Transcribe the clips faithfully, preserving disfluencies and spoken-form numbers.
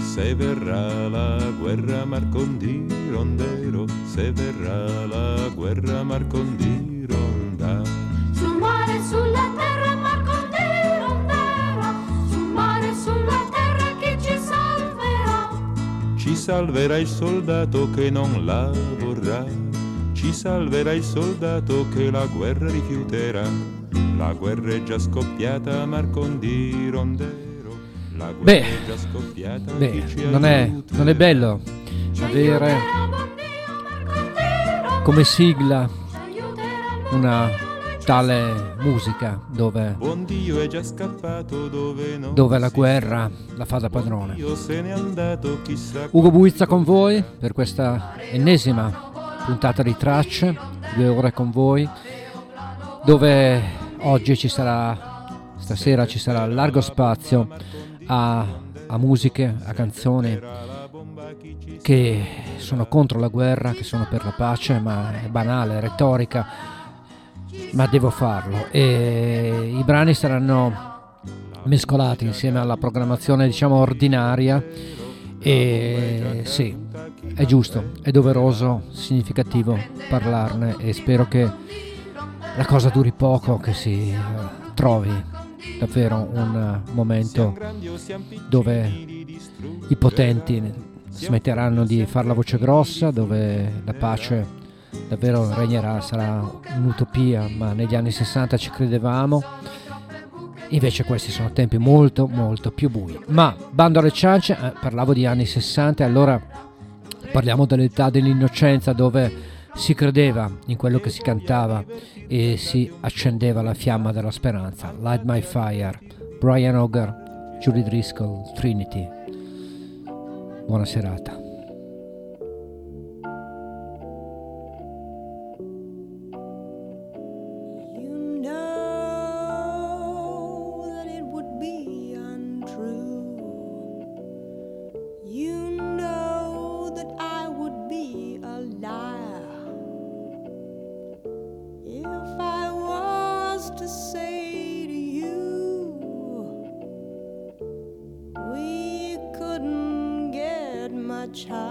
Se verrà la guerra Marcondi rondero, se verrà la guerra Marcondi ronda. Sul mare, sulla terra Marcondi rondero, sul mare, sulla terra che ci salverà. Ci salverà il soldato che non la vorrà, ci salverà il soldato che la guerra rifiuterà. La guerra è già scoppiata Marcondi rondero. Beh, beh non, è, non è bello avere come sigla una tale musica dove, dove la guerra la fa da padrone. Ugo Buizza con voi per questa ennesima puntata di Tracce, due ore con voi, dove oggi ci sarà, stasera ci sarà largo spazio A, a musiche, a canzoni che sono contro la guerra, che sono per la pace, ma è banale, è retorica, ma devo farlo. E i brani saranno mescolati insieme alla programmazione, diciamo, ordinaria e sì, è giusto, è doveroso, significativo parlarne e spero che la cosa duri poco, che si trovi davvero un momento dove i potenti smetteranno di far la voce grossa, dove la pace davvero regnerà. Sarà un'utopia, ma negli anni sessanta ci credevamo, invece questi sono tempi molto molto più bui. Ma bando alle ciance, eh, parlavo di anni sessanta, allora parliamo dell'età dell'innocenza, dove si credeva in quello che si cantava e si accendeva la fiamma della speranza. Light My Fire, Brian Auger, Julie Driscoll, Trinity. Buona serata. Thank you.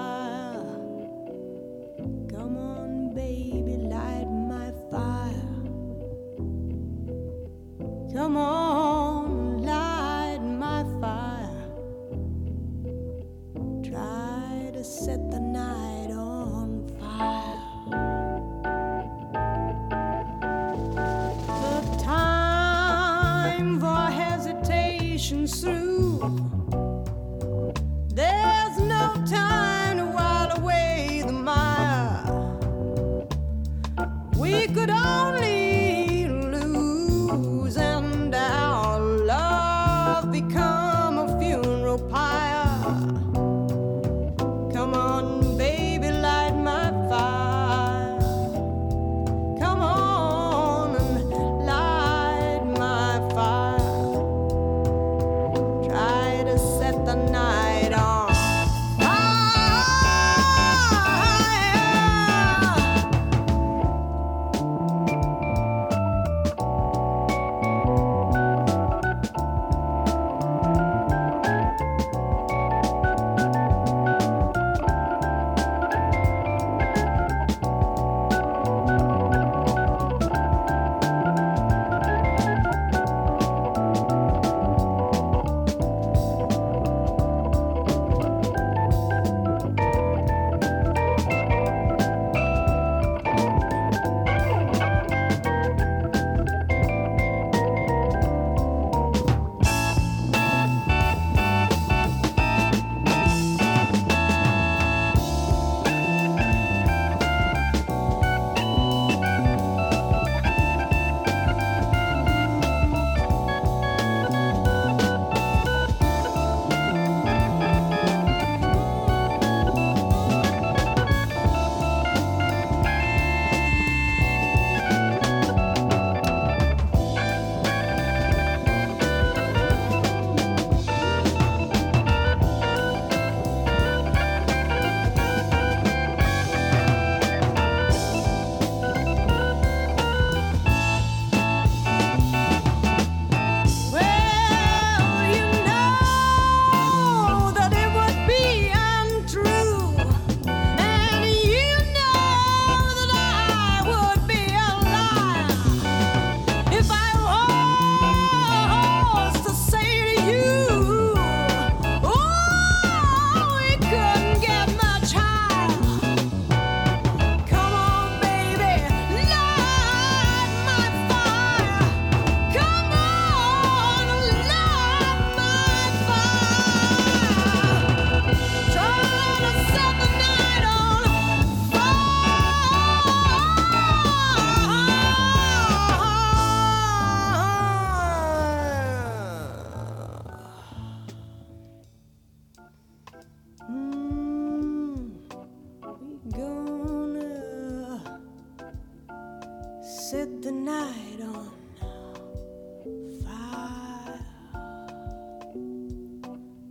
right on fire.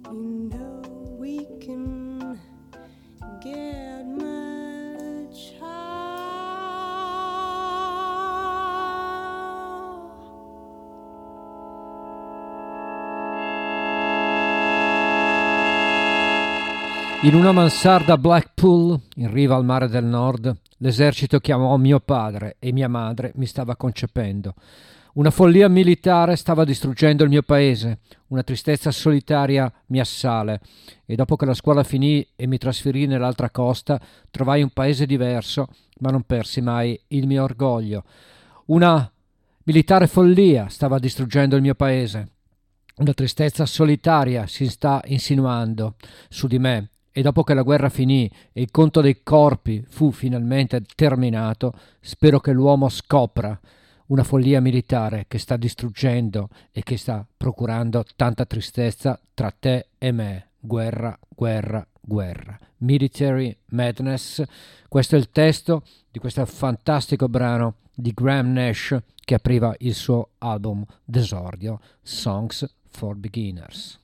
You know we can get much higher. In una mansarda a Blackpool, in riva al mare del nord, l'esercito chiamò mio padre e mia madre mi stava concependo. Una follia militare stava distruggendo il mio paese, una tristezza solitaria mi assale e dopo che la scuola finì e mi trasferì nell'altra costa trovai un paese diverso, ma non persi mai il mio orgoglio. Una militare follia stava distruggendo il mio paese, una tristezza solitaria si sta insinuando su di me. E dopo che la guerra finì e il conto dei corpi fu finalmente terminato, spero che l'uomo scopra una follia militare che sta distruggendo e che sta procurando tanta tristezza tra te e me. Guerra, guerra, guerra. Military Madness. Questo è il testo di questo fantastico brano di Graham Nash che apriva il suo album d'esordio Songs for Beginners.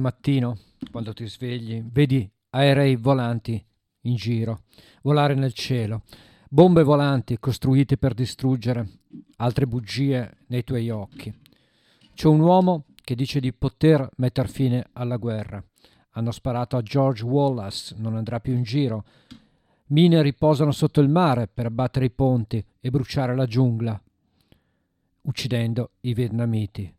Mattino, quando ti svegli, vedi aerei volanti in giro, volare nel cielo, bombe volanti costruite per distruggere, altre bugie nei tuoi occhi. C'è un uomo che dice di poter mettere fine alla guerra. Hanno sparato a George Wallace, non andrà più in giro. Mine riposano sotto il mare per battere i ponti e bruciare la giungla, uccidendo i vietnamiti.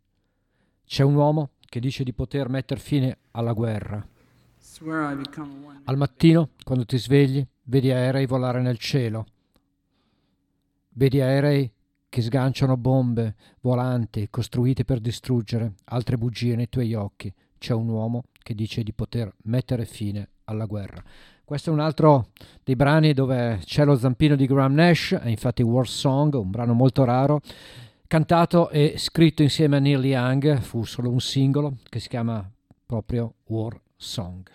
C'è un uomo che dice di poter mettere fine alla guerra. Al mattino, quando ti svegli, vedi aerei volare nel cielo. Vedi aerei che sganciano bombe volanti costruite per distruggere altre bugie nei tuoi occhi. C'è un uomo che dice di poter mettere fine alla guerra. Questo è un altro dei brani dove c'è lo zampino di Graham Nash, è infatti War Song, un brano molto raro, cantato e scritto insieme a Neil Young, fu solo un singolo che si chiama proprio War Song.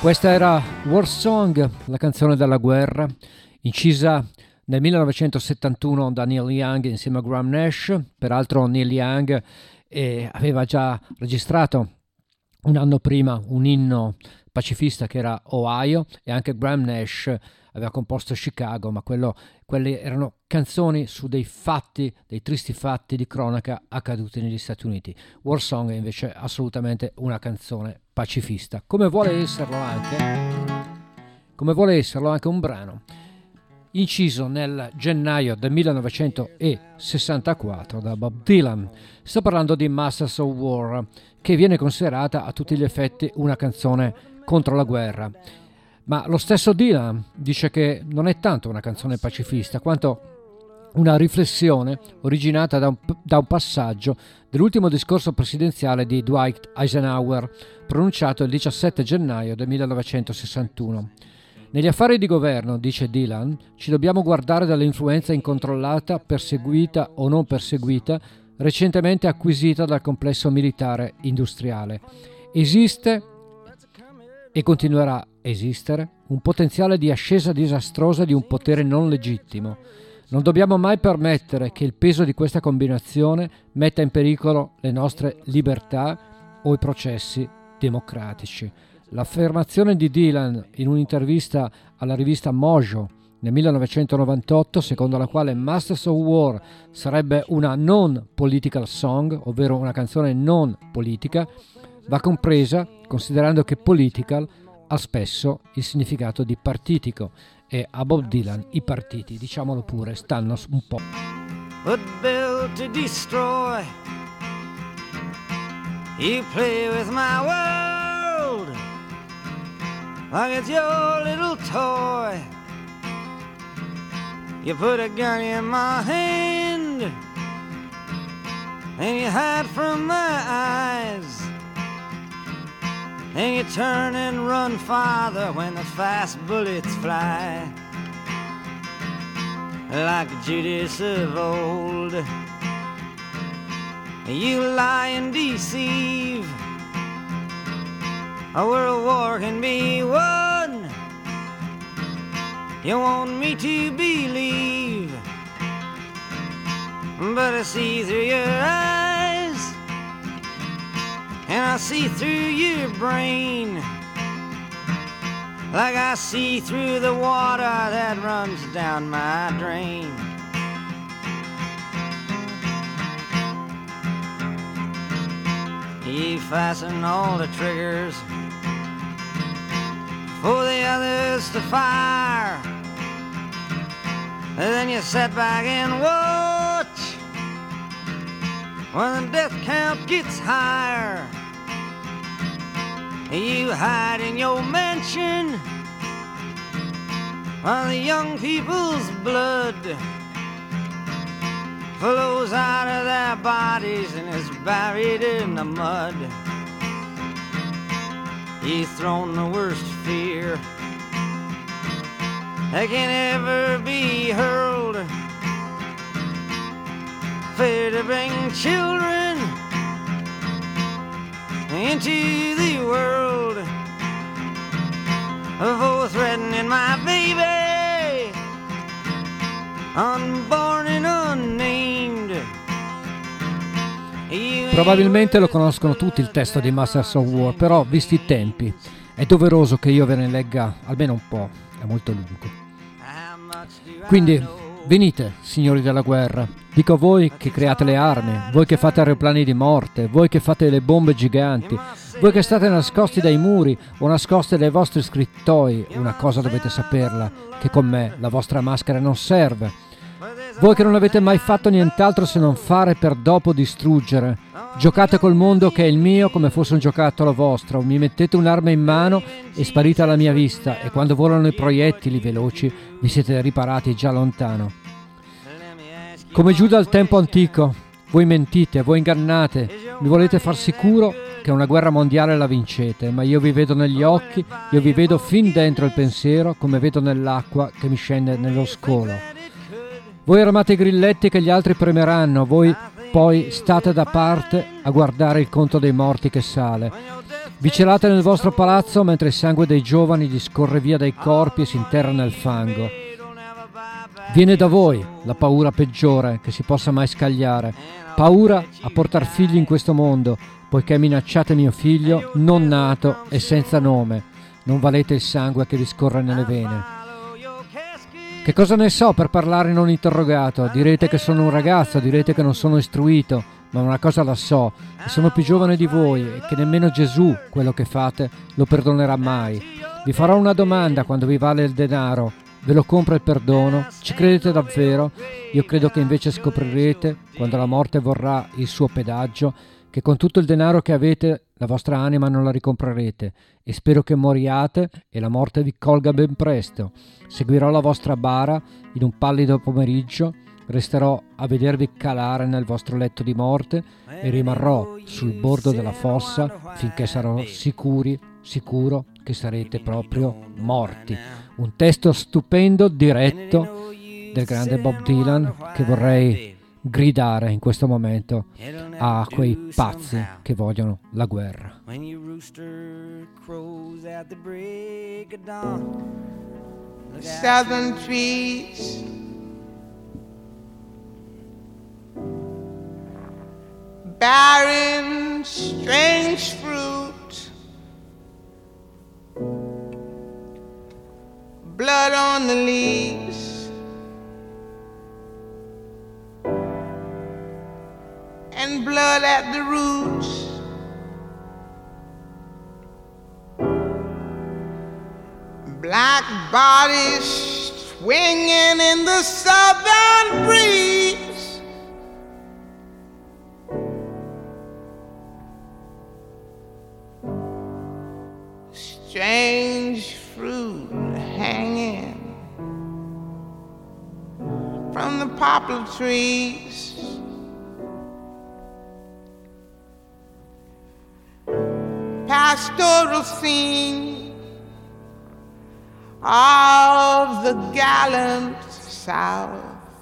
Questa era War Song, la canzone della guerra, incisa nel millenovecentosettantuno da Neil Young insieme a Graham Nash. Peraltro Neil Young eh, aveva già registrato un anno prima un inno pacifista che era Ohio, e anche Graham Nash aveva composto Chicago, ma quello, quelle erano canzoni su dei fatti, dei tristi fatti di cronaca accaduti negli Stati Uniti. War Song è invece assolutamente una canzone pacifista, come vuole esserlo anche, come vuole esserlo anche un brano inciso nel gennaio del millenovecentosessantaquattro da Bob Dylan. Sto parlando di Masters of War, che viene considerata a tutti gli effetti una canzone contro la guerra. Ma lo stesso Dylan dice che non è tanto una canzone pacifista quanto una riflessione originata da un, da un passaggio dell'ultimo discorso presidenziale di Dwight Eisenhower, pronunciato il diciassette gennaio del millenovecentosessantuno. Negli affari di governo, dice Dylan, ci dobbiamo guardare dall'influenza incontrollata, perseguita o non perseguita, recentemente acquisita dal complesso militare industriale. Esiste e continuerà a esistere un potenziale di ascesa disastrosa di un potere non legittimo. Non dobbiamo mai permettere che il peso di questa combinazione metta in pericolo le nostre libertà o i processi democratici. L'affermazione di Dylan in un'intervista alla rivista Mojo nel millenovecentonovantotto, secondo la quale Masters of War sarebbe una non political song, ovvero una canzone non politica, va compresa considerando che political ha spesso il significato di partitico, e a Bob Dylan i partiti, diciamolo pure, stanno un po'. But built to destroy, you play with my world like it's your little toy. You put a gun in my hand and you hide from my eyes, and you turn and run farther when the fast bullets fly. Like Judas of old, you lie and deceive. A world war can be won. You want me to believe, but I see through your eyes, and I see through your brain, like I see through the water that runs down my drain. You fasten all the triggers for the others to fire, and then you sit back and watch when the death count gets higher. You hide in your mansion while the young people's blood flows out of their bodies and is buried in the mud. You've thrown the worst fear that can ever be hurled, fear to bring children into the world, for threatening my baby, unborn and unnamed. Probabilmente lo conoscono tutti il testo di Masters of War, però visti i tempi è doveroso che io ve ne legga almeno un po', è molto lungo. Quindi venite, signori della guerra, dico a voi che create le armi, voi che fate aeroplani di morte, voi che fate le bombe giganti, voi che state nascosti dai muri o nascosti dai vostri scrittoi, una cosa dovete saperla, che con me la vostra maschera non serve. Voi che non avete mai fatto nient'altro se non fare per dopo distruggere, giocate col mondo che è il mio come fosse un giocattolo vostro, mi mettete un'arma in mano e sparite alla mia vista, e quando volano i proiettili veloci vi siete riparati già lontano. Come Giuda al tempo antico, voi mentite, voi ingannate, vi volete far sicuro che una guerra mondiale la vincete, ma io vi vedo negli occhi, io vi vedo fin dentro il pensiero, come vedo nell'acqua che mi scende nello scolo. Voi armate i grilletti che gli altri premeranno, voi poi state da parte a guardare il conto dei morti che sale. Vi celate nel vostro palazzo mentre il sangue dei giovani gli scorre via dai corpi e si interra nel fango. Viene da voi la paura peggiore che si possa mai scagliare, paura a portar figli in questo mondo, poiché minacciate mio figlio non nato e senza nome, non valete il sangue che vi scorre nelle vene. Che cosa ne so per parlare non interrogato? Direte che sono un ragazzo, direte che non sono istruito, ma una cosa la so, che sono più giovane di voi e che nemmeno Gesù, quello che fate, lo perdonerà mai. Vi farò una domanda quando vi vale il denaro, ve lo compra il perdono? Ci credete davvero? Io credo che invece scoprirete, quando la morte vorrà il suo pedaggio, che con tutto il denaro che avete la vostra anima non la ricomprerete, e spero che moriate e la morte vi colga ben presto. Seguirò la vostra bara in un pallido pomeriggio, resterò a vedervi calare nel vostro letto di morte e rimarrò sul bordo della fossa finché sarò sicuri, sicuro che sarete proprio morti. Un testo stupendo, diretto, del grande Bob Dylan, che vorrei gridare in questo momento a quei pazzi che vogliono la guerra. Southern trees bearing strange fruit, blood on the leaves, and blood at the roots. Black bodies swinging in the southern breeze. Strange fruit hanging from the poplar trees. Pastoral scene of the gallant South.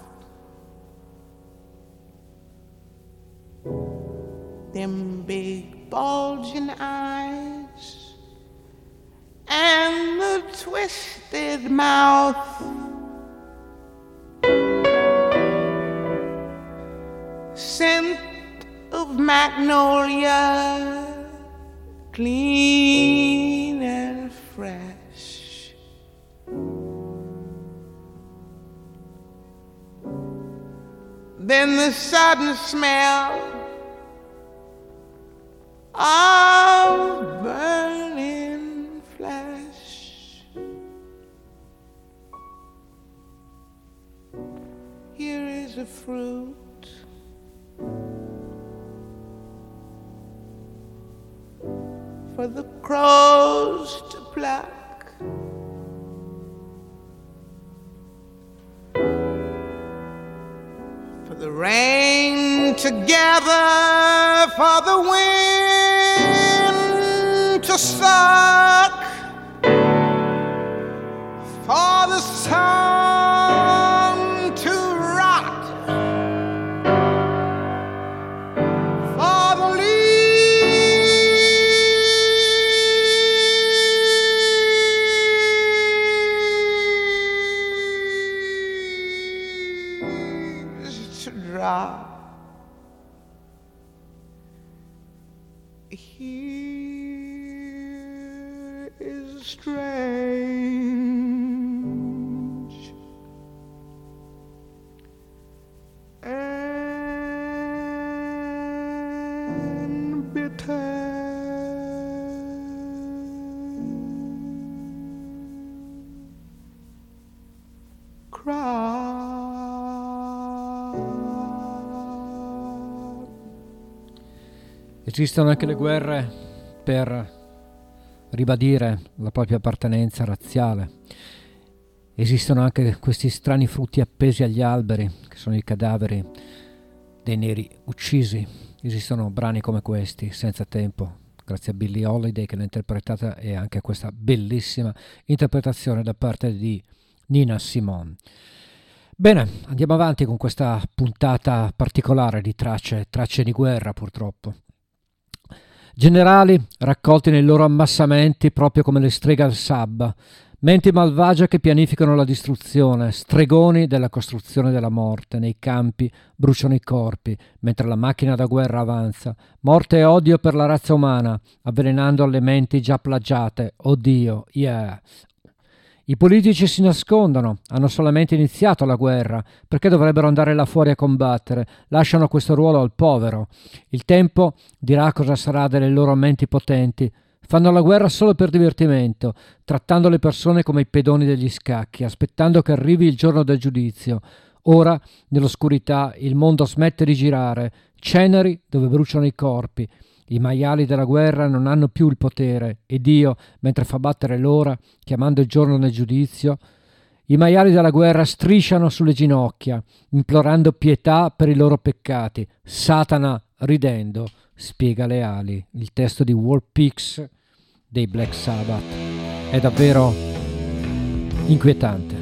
Them big bulging eyes and the twisted mouth. Scent of magnolia, clean and fresh. Then the sudden smell of burning flesh. Here is a fruit for the crows to pluck, for the rain to gather, for the wind to suck, for the sun to rot, for the leaves here is strange and bitter. Esistono anche le guerre per ribadire la propria appartenenza razziale. Esistono anche questi strani frutti appesi agli alberi, che sono i cadaveri dei neri uccisi. Esistono brani come questi, Senza tempo, grazie a Billie Holiday che l'ha interpretata, e anche questa bellissima interpretazione da parte di Nina Simone. Bene, andiamo avanti con questa puntata particolare di tracce, tracce di guerra purtroppo. Generali raccolti nei loro ammassamenti proprio come le streghe al sabba, menti malvagie che pianificano la distruzione, stregoni della costruzione della morte, nei campi bruciano i corpi mentre la macchina da guerra avanza, morte e odio per la razza umana, avvelenando alle menti già plagiate, oddio, yeah. I politici si nascondono, hanno solamente iniziato la guerra, perché dovrebbero andare là fuori a combattere, lasciano questo ruolo al povero. Il tempo dirà cosa sarà delle loro menti potenti. Fanno la guerra solo per divertimento, trattando le persone come i pedoni degli scacchi, aspettando che arrivi il giorno del giudizio. Ora, nell'oscurità, il mondo smette di girare, ceneri dove bruciano i corpi. I maiali della guerra non hanno più il potere, e Dio, mentre fa battere l'ora, chiamando il giorno nel giudizio, i maiali della guerra strisciano sulle ginocchia, implorando pietà per i loro peccati. Satana, ridendo, spiega le ali. Il testo di War Pigs dei Black Sabbath è davvero inquietante.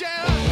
yeah.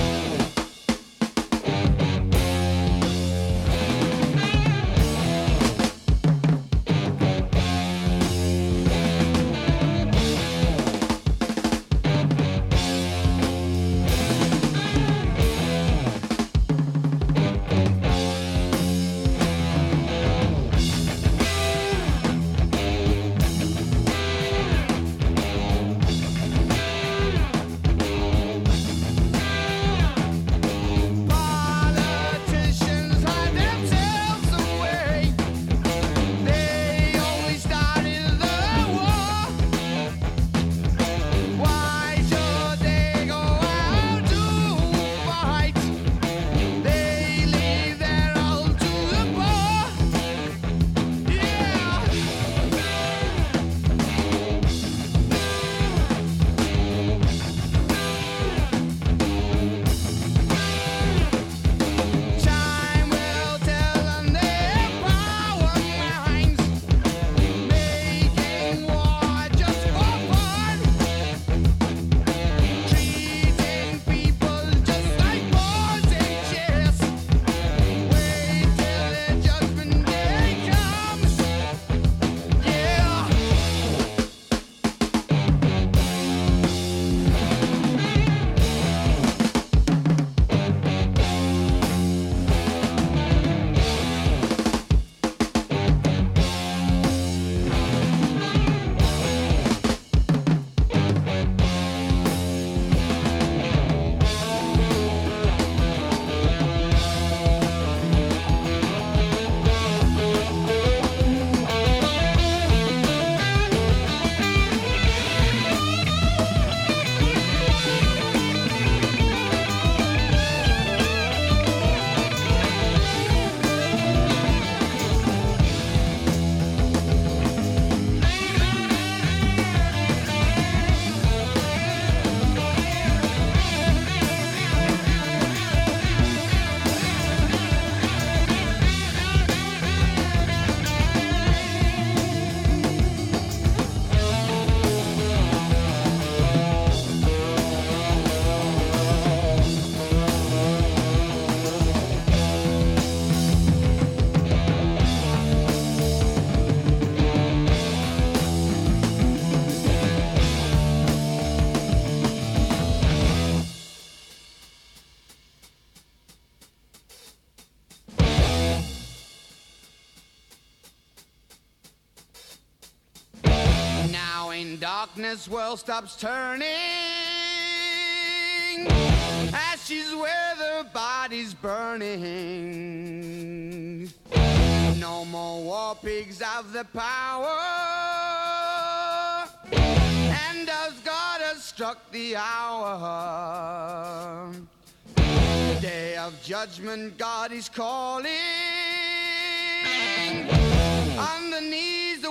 When darkness world stops turning, ashes where the body's burning. No more war pigs have the power, and as God has struck the hour, the day of judgment God is calling, on the knees the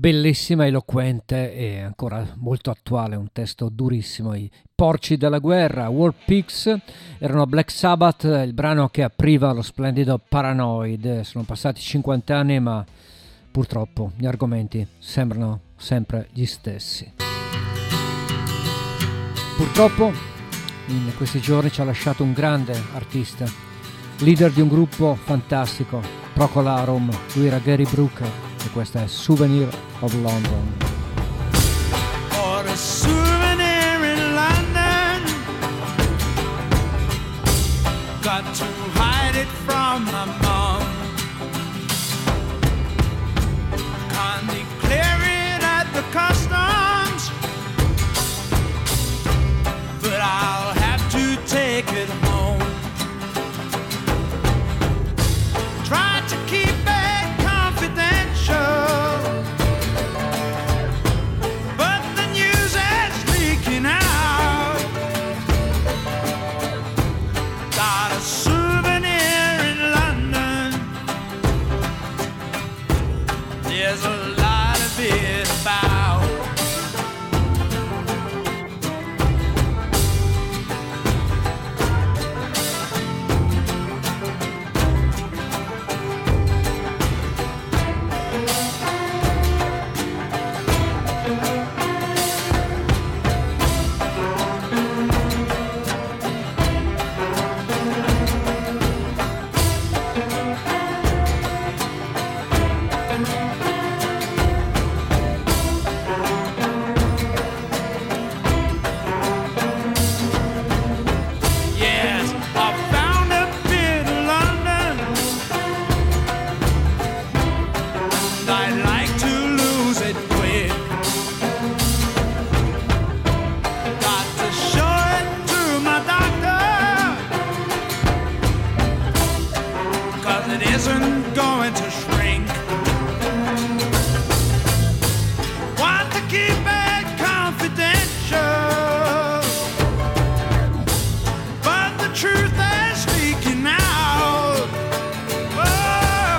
Bellissima, eloquente e ancora molto attuale, un testo durissimo. I porci della guerra, War Pigs, erano Black Sabbath, il brano che apriva lo splendido Paranoid. Sono passati cinquanta anni, ma purtroppo gli argomenti sembrano sempre gli stessi. Purtroppo in questi giorni ci ha lasciato un grande artista, leader di un gruppo fantastico, Procol Harum. Lui era Gary Brooker. E questa è Souvenir of London. For a souvenir in London, got to hide it from my mom. Can't declare it at the customs, but I'll have to take it home. Try to keep it confidential, that isn't going to shrink. Want to keep it confidential, but the truth is leaking out. Oh,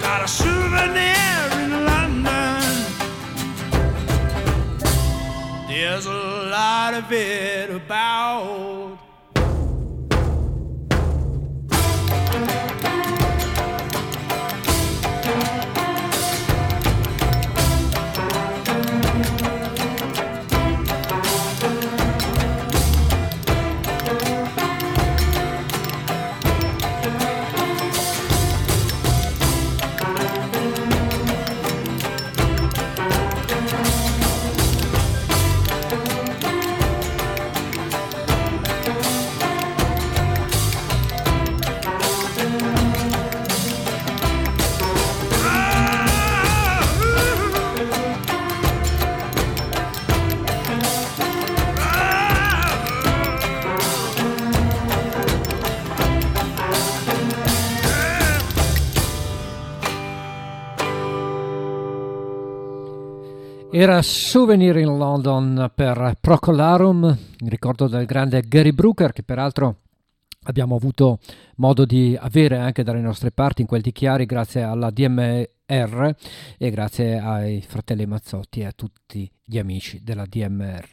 got a souvenir in London. There's a lot of it about. Era Souvenir in London per Procol Harum, in ricordo del grande Gary Brooker, che peraltro abbiamo avuto modo di avere anche dalle nostre parti in quel di Chiari, grazie alla D M R e grazie ai fratelli Mazzotti e a tutti gli amici della D M R.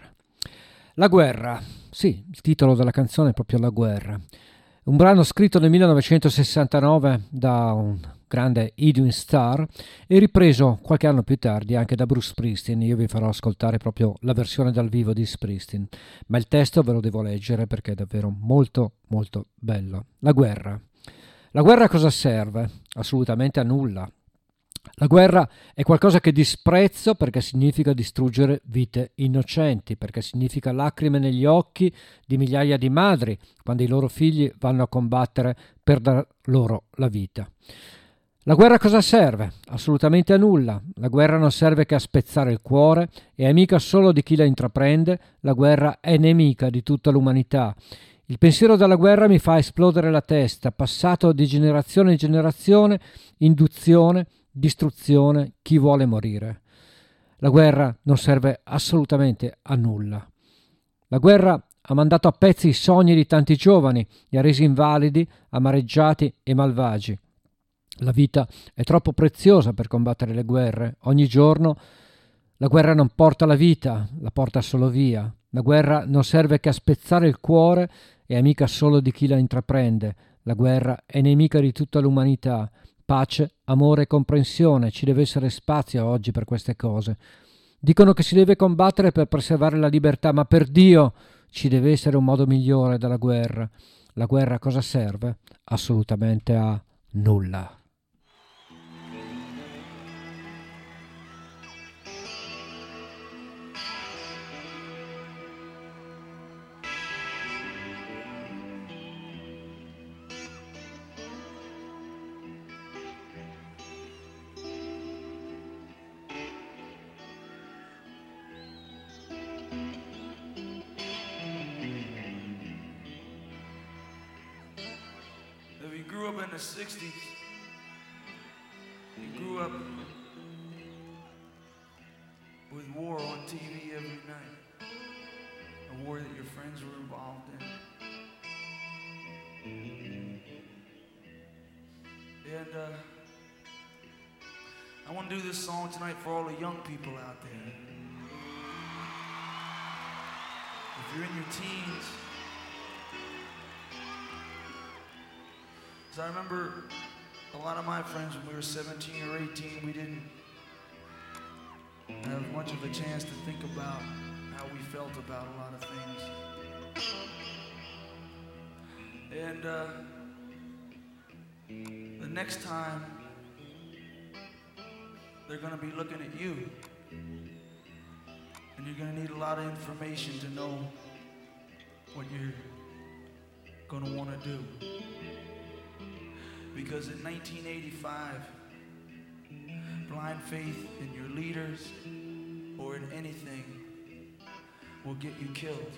La guerra, sì, il titolo della canzone è proprio La guerra, un brano scritto nel millenovecentosessantanove da un grande Edwin Starr e ripreso qualche anno più tardi anche da Bruce Springsteen. Io vi farò ascoltare proprio la versione dal vivo di Springsteen, ma il testo ve lo devo leggere perché è davvero molto molto bello. La guerra. La guerra a cosa serve? Assolutamente a nulla. La guerra è qualcosa che disprezzo perché significa distruggere vite innocenti, perché significa lacrime negli occhi di migliaia di madri quando i loro figli vanno a combattere per dar loro la vita. La guerra a cosa serve? Assolutamente a nulla. La guerra non serve che a spezzare il cuore, è amica solo di chi la intraprende, la guerra è nemica di tutta l'umanità. Il pensiero della guerra mi fa esplodere la testa, passato di generazione in generazione, induzione, distruzione, chi vuole morire. La guerra non serve assolutamente a nulla. La guerra ha mandato a pezzi i sogni di tanti giovani, li ha resi invalidi, amareggiati e malvagi. La vita è troppo preziosa per combattere le guerre. Ogni giorno la guerra non porta la vita, la porta solo via. La guerra non serve che a spezzare il cuore, è amica solo di chi la intraprende. La guerra è nemica di tutta l'umanità. Pace, amore e comprensione. Ci deve essere spazio oggi per queste cose. Dicono che si deve combattere per preservare la libertà, ma per Dio ci deve essere un modo migliore della guerra. La guerra a cosa serve? Assolutamente a nulla. sixties, you grew up with war on T V every night, a war that your friends were involved in. And uh, I want to do this song tonight for all the young people out there. If you're in your teens, I remember a lot of my friends when we were seventeen or eighteen, we didn't have much of a chance to think about how we felt about a lot of things. And uh, the next time, they're going to be looking at you. And you're going to need a lot of information to know what you're going to want to do. Because in nineteen eighty-five, blind faith in your leaders or in anything will get you killed.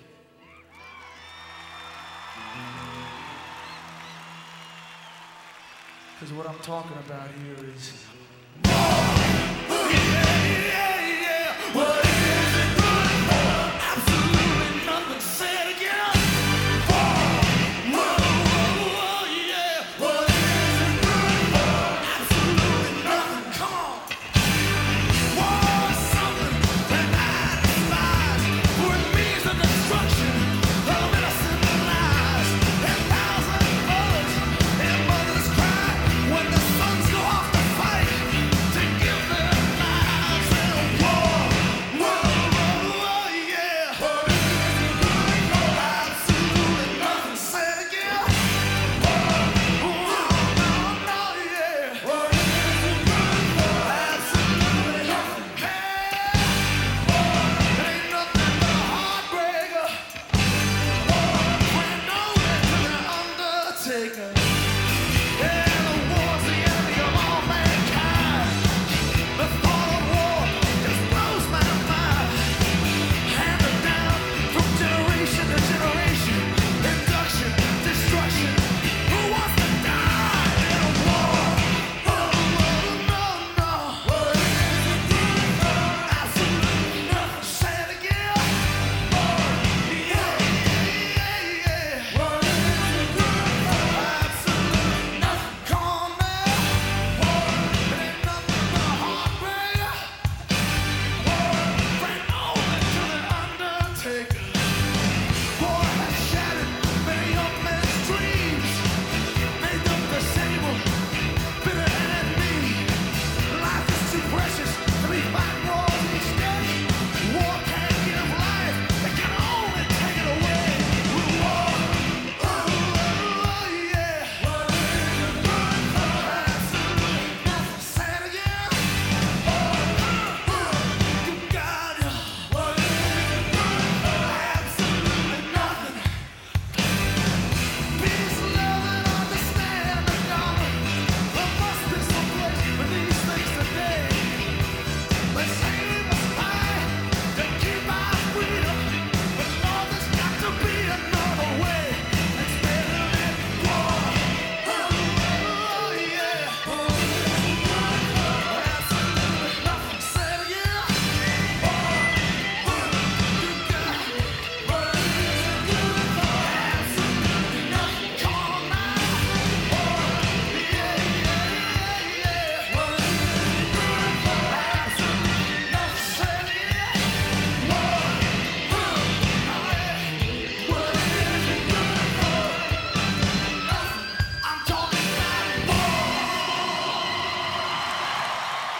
Because what I'm talking about here is...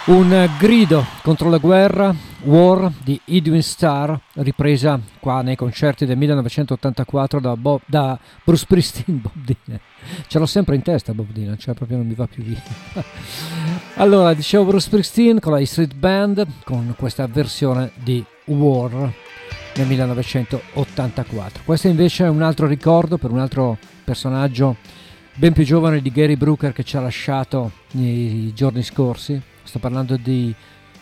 Un grido contro la guerra, War di Edwin Starr, ripresa qua nei concerti del millenovecentottantaquattro da, Bob, da Bruce Springsteen. Bob Dylan, ce l'ho sempre in testa Bob Dylan, cioè proprio non mi va più via. Allora, dicevo Bruce Springsteen con la Street Band con questa versione di War nel millenovecentottantaquattro. Questo invece è un altro ricordo per un altro personaggio ben più giovane di Gary Brooker che ci ha lasciato nei giorni scorsi. Sto parlando di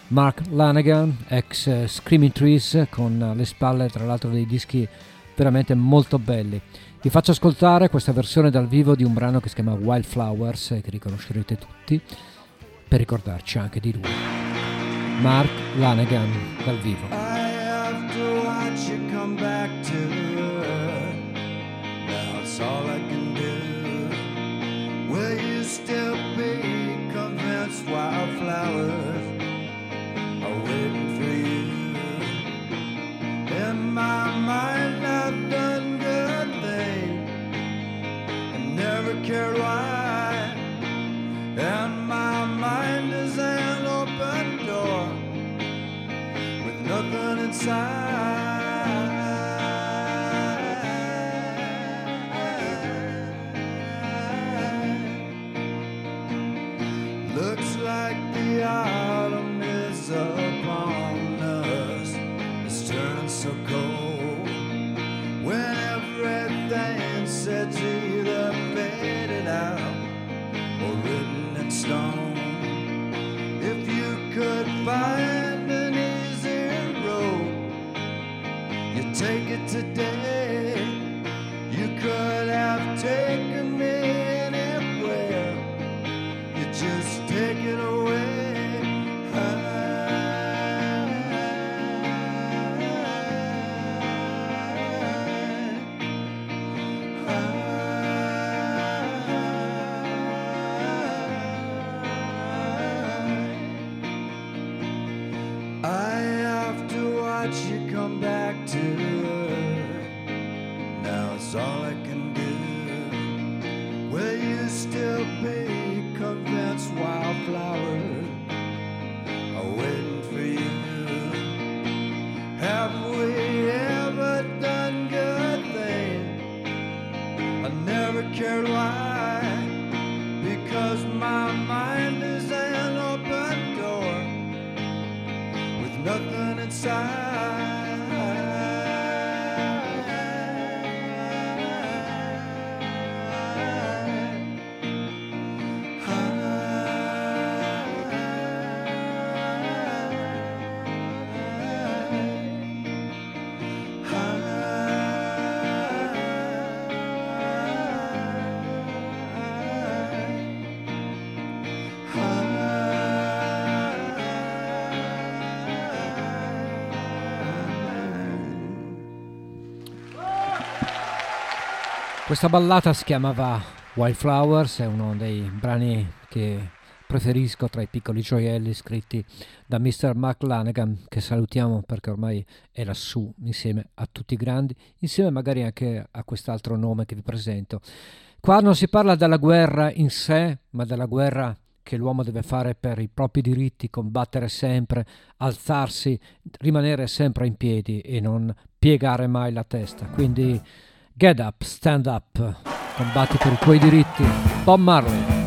Mark Lanegan, ex Screaming Trees, con alle spalle tra l'altro dei dischi veramente molto belli. Vi faccio ascoltare questa versione dal vivo di un brano che si chiama Wildflowers, che riconoscerete tutti, per ricordarci anche di lui. Mark Lanegan dal vivo. I have to watch you come back to earth. That's all I can do. Will you still be wildflowers are waiting for you. In my mind I've done good things and never cared why. And my mind is an open door with nothing inside. Looks like the autumn is upon us. It's turning so cold. When everything sets either faded out or written in stone. If you could find an easy road, you'd take it today. You could have taken me anywhere. Questa ballata si chiamava Wildflowers, è uno dei brani che preferisco tra i piccoli gioielli scritti da mister Mark Lanegan, che salutiamo perché ormai è lassù insieme a tutti i grandi, insieme magari anche a quest'altro nome che vi presento. Qua non si parla della guerra in sé, ma della guerra che l'uomo deve fare per i propri diritti, combattere sempre, alzarsi, rimanere sempre in piedi e non piegare mai la testa. Quindi get up, stand up, combatti per i tuoi diritti. Bob Marley.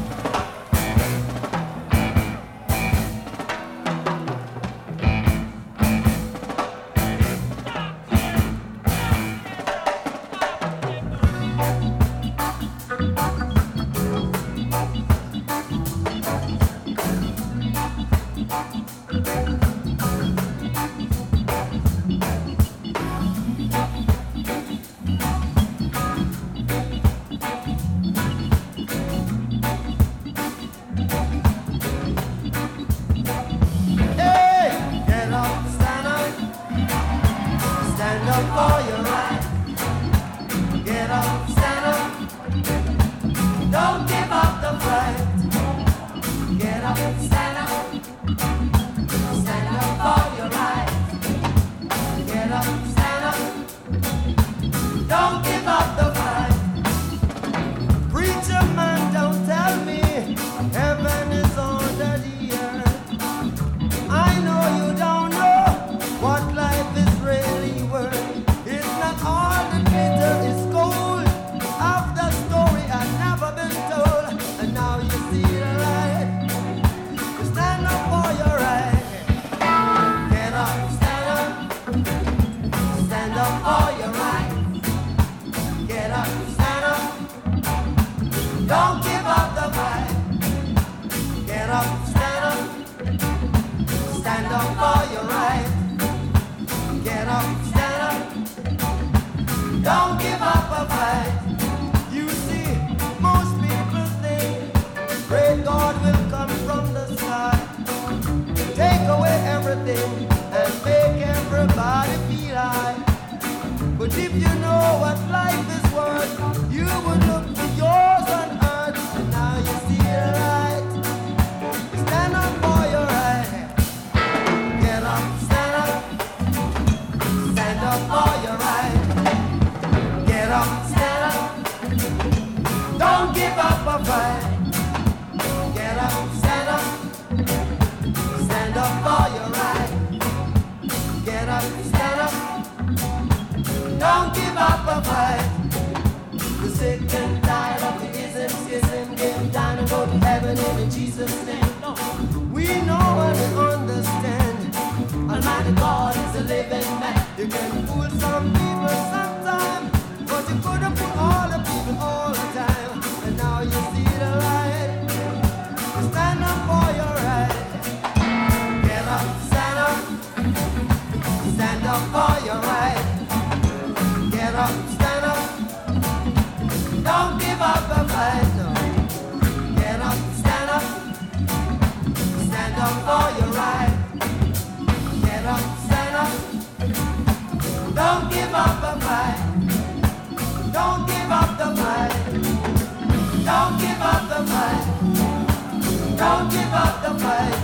Don't give up the fight.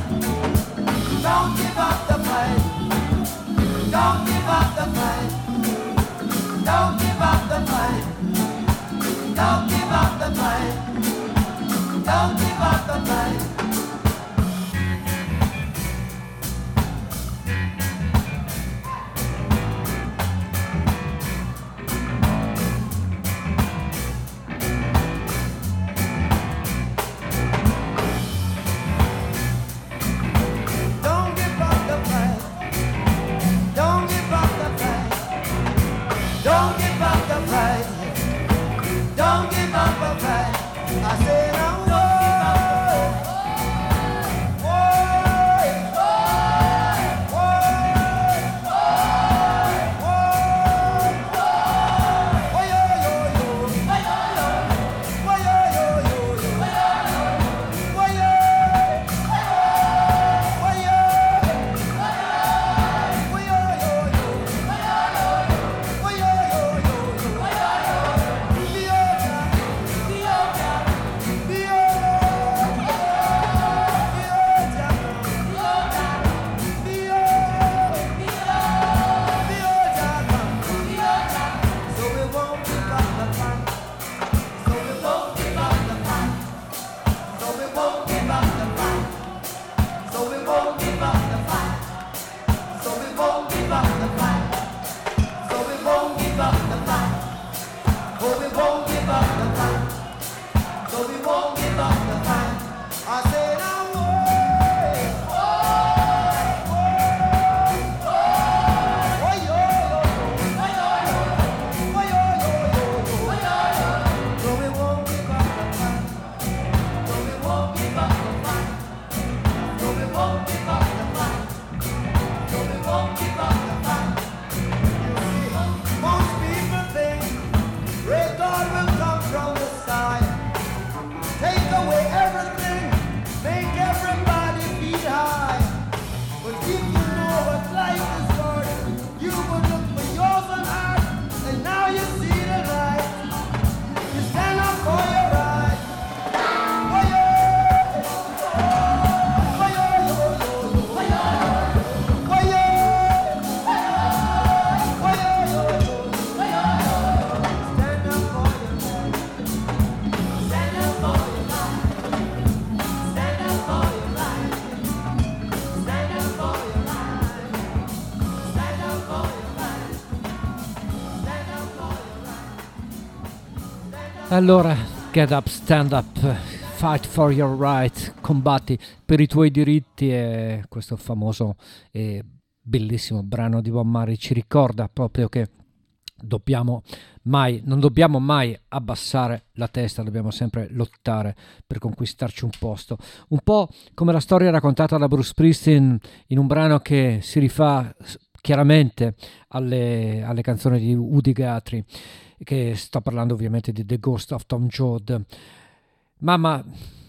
I said, no, Allora, get up, stand up, fight for your right, combatti per i tuoi diritti, e questo famoso e bellissimo brano di Bob Murray ci ricorda proprio che dobbiamo mai, non dobbiamo mai abbassare la testa, dobbiamo sempre lottare per conquistarci un posto, un po' come la storia raccontata da Bruce Springsteen in un brano che si rifà chiaramente alle, alle canzoni di Ugo Buizza, che sto parlando ovviamente di The Ghost of Tom Joad. Mamma,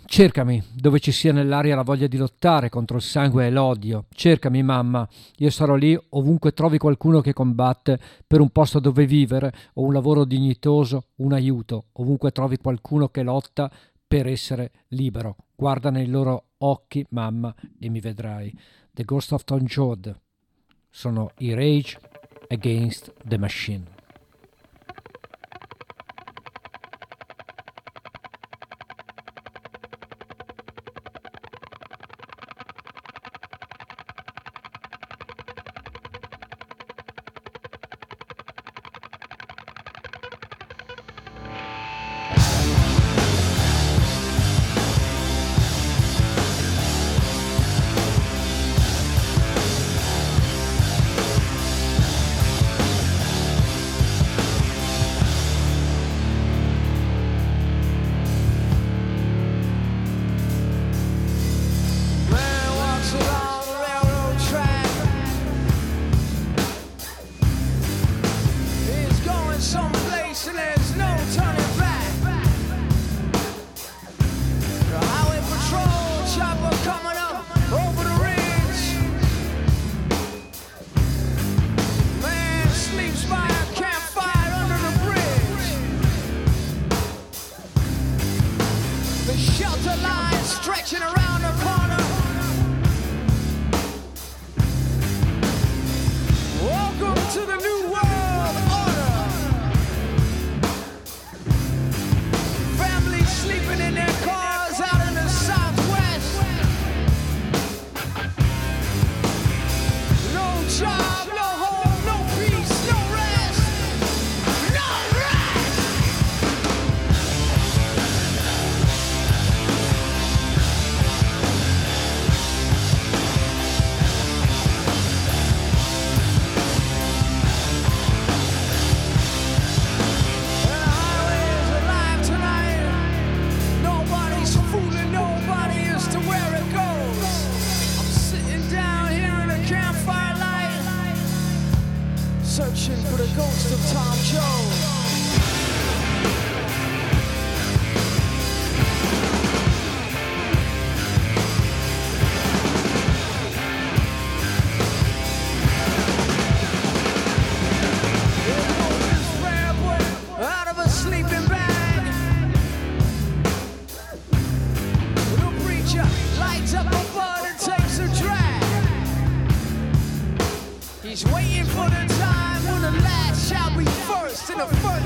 cercami dove ci sia nell'aria la voglia di lottare contro il sangue e l'odio. Cercami, mamma, io sarò lì ovunque trovi qualcuno che combatte per un posto dove vivere o un lavoro dignitoso, un aiuto, ovunque trovi qualcuno che lotta per essere libero. Guarda nei loro occhi, mamma, e mi vedrai. The Ghost of Tom Joad sono i Rage Against the Machine.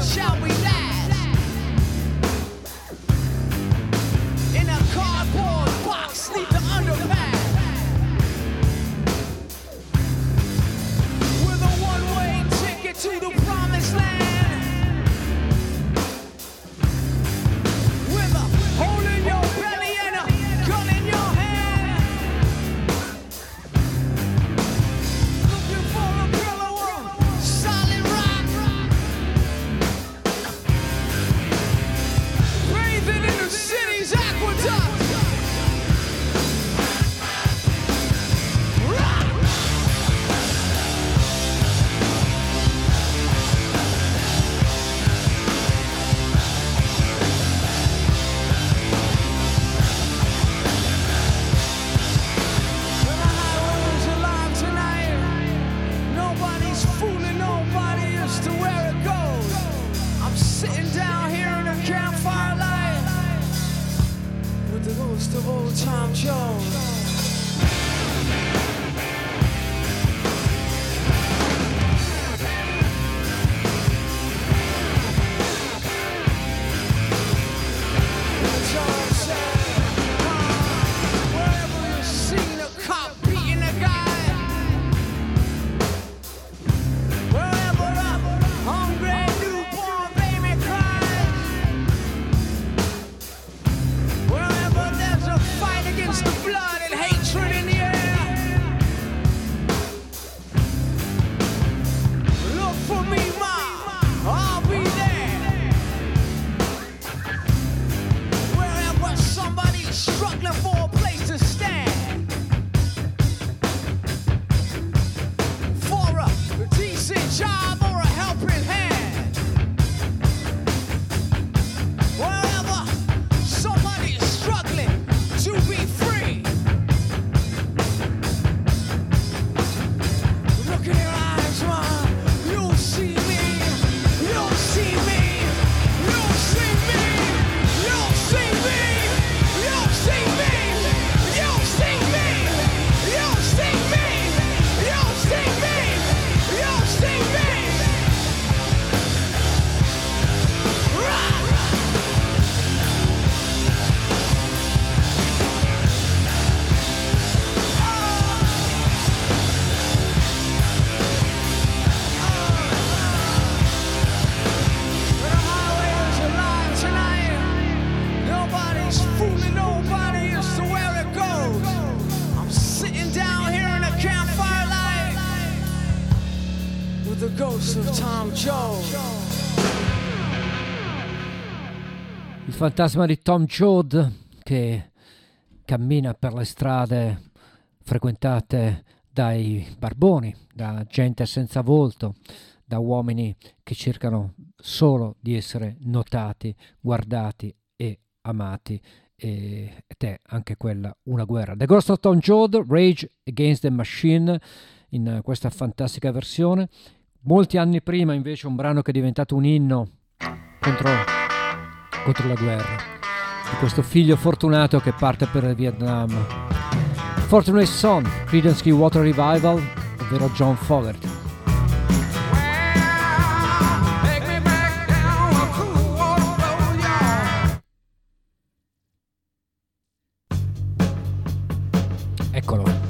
Shall we last in a cardboard Tom Jones. Il fantasma di Tom Joad che cammina per le strade frequentate dai barboni, da gente senza volto, da uomini che cercano solo di essere notati, guardati e amati. E, ed è anche quella una guerra. The Ghost of Tom Joad, Rage Against the Machine, in questa fantastica versione. Molti anni prima invece un brano che è diventato un inno contro, contro la guerra, di questo figlio fortunato che parte per il Vietnam. Fortunate Son, Creedence Clearwater Revival, ovvero John Fogerty. Eccolo.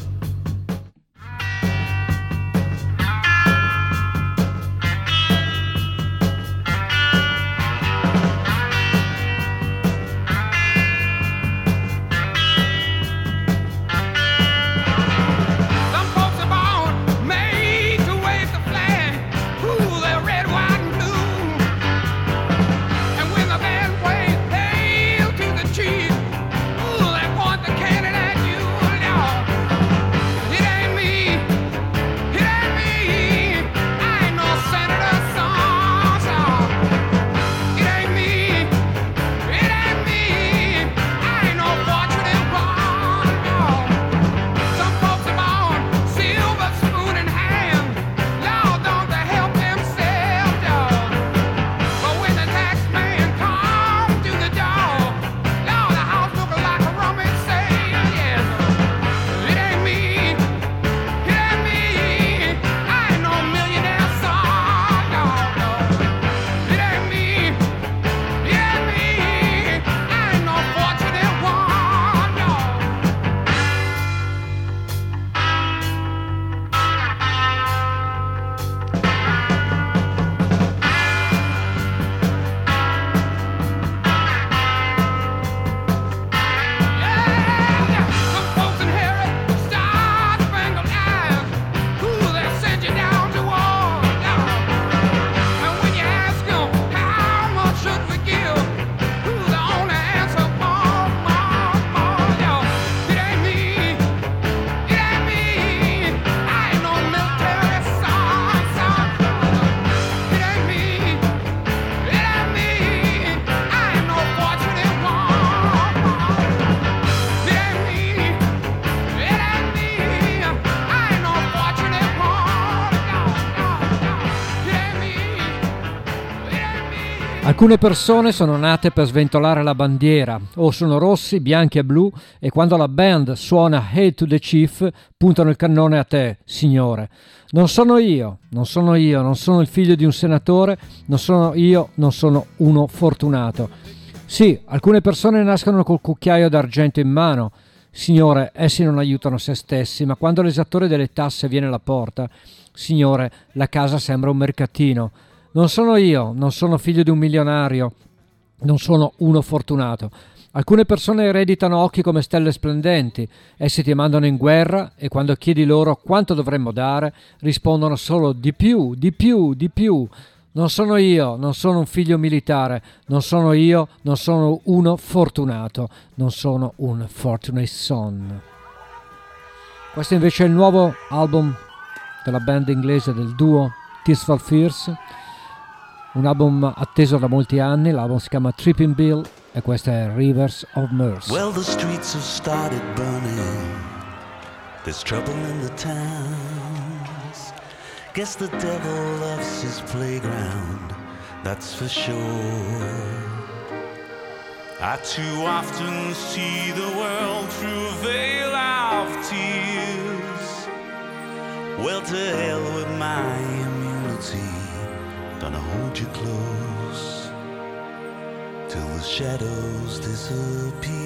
Alcune persone sono nate per sventolare la bandiera, o sono rossi, bianchi e blu, e quando la band suona Hail to the Chief puntano il cannone a te, signore. Non sono io, non sono io, non sono il figlio di un senatore, non sono io, non sono uno fortunato. Sì, alcune persone nascono col cucchiaio d'argento in mano. Signore, essi non aiutano se stessi, ma quando l'esattore delle tasse viene alla porta, signore, la casa sembra un mercatino. Non sono io, non sono figlio di un milionario, non sono uno fortunato. Alcune persone ereditano occhi come stelle splendenti, essi ti mandano in guerra e quando chiedi loro quanto dovremmo dare, rispondono solo di più, di più, di più. Non sono io, non sono un figlio militare, non sono io, non sono uno fortunato, non sono un fortunate son. Questo invece è il nuovo album della band inglese del duo Tears for Fears. Un album atteso da molti anni, l'album si chiama Tripping Bill e questa è Rivers of Mercy. Well, the streets have started burning. There's trouble in the towns. Guess the devil loves his playground, that's for sure. I too often see the world through a veil of tears. Well, to hell with my immunity, gonna hold you close till the shadows disappear.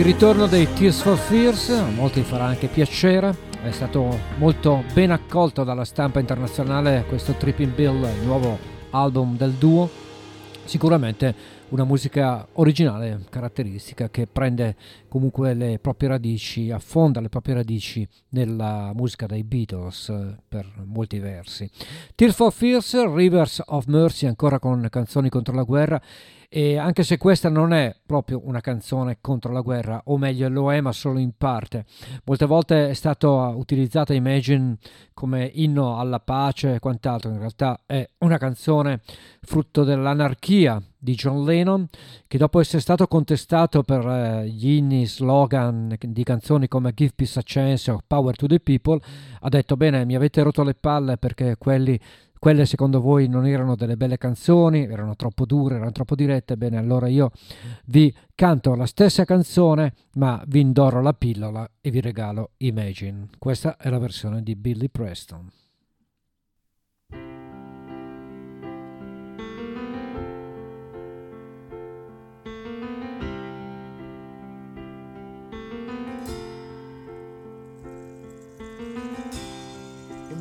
Il ritorno dei Tears for Fears, a molti farà anche piacere, è stato molto ben accolto dalla stampa internazionale questo Tripping Bill, il nuovo album del duo, sicuramente una musica originale, caratteristica, che prende comunque le proprie radici, affonda le proprie radici nella musica dei Beatles per molti versi. Tears for Fears, Rivers of Mercy, ancora con canzoni contro la guerra. E anche se questa non è proprio una canzone contro la guerra, o meglio lo è ma solo in parte, molte volte è stata utilizzata Imagine come inno alla pace e quant'altro, in realtà è una canzone frutto dell'anarchia di John Lennon, che dopo essere stato contestato per gli inni slogan di canzoni come Give Peace a Chance o Power to the People, ha detto: bene, mi avete rotto le palle perché quelli Quelle secondo voi non erano delle belle canzoni, erano troppo dure, erano troppo dirette, bene, allora io vi canto la stessa canzone ma vi indoro la pillola e vi regalo Imagine. Questa è la versione di Billy Preston.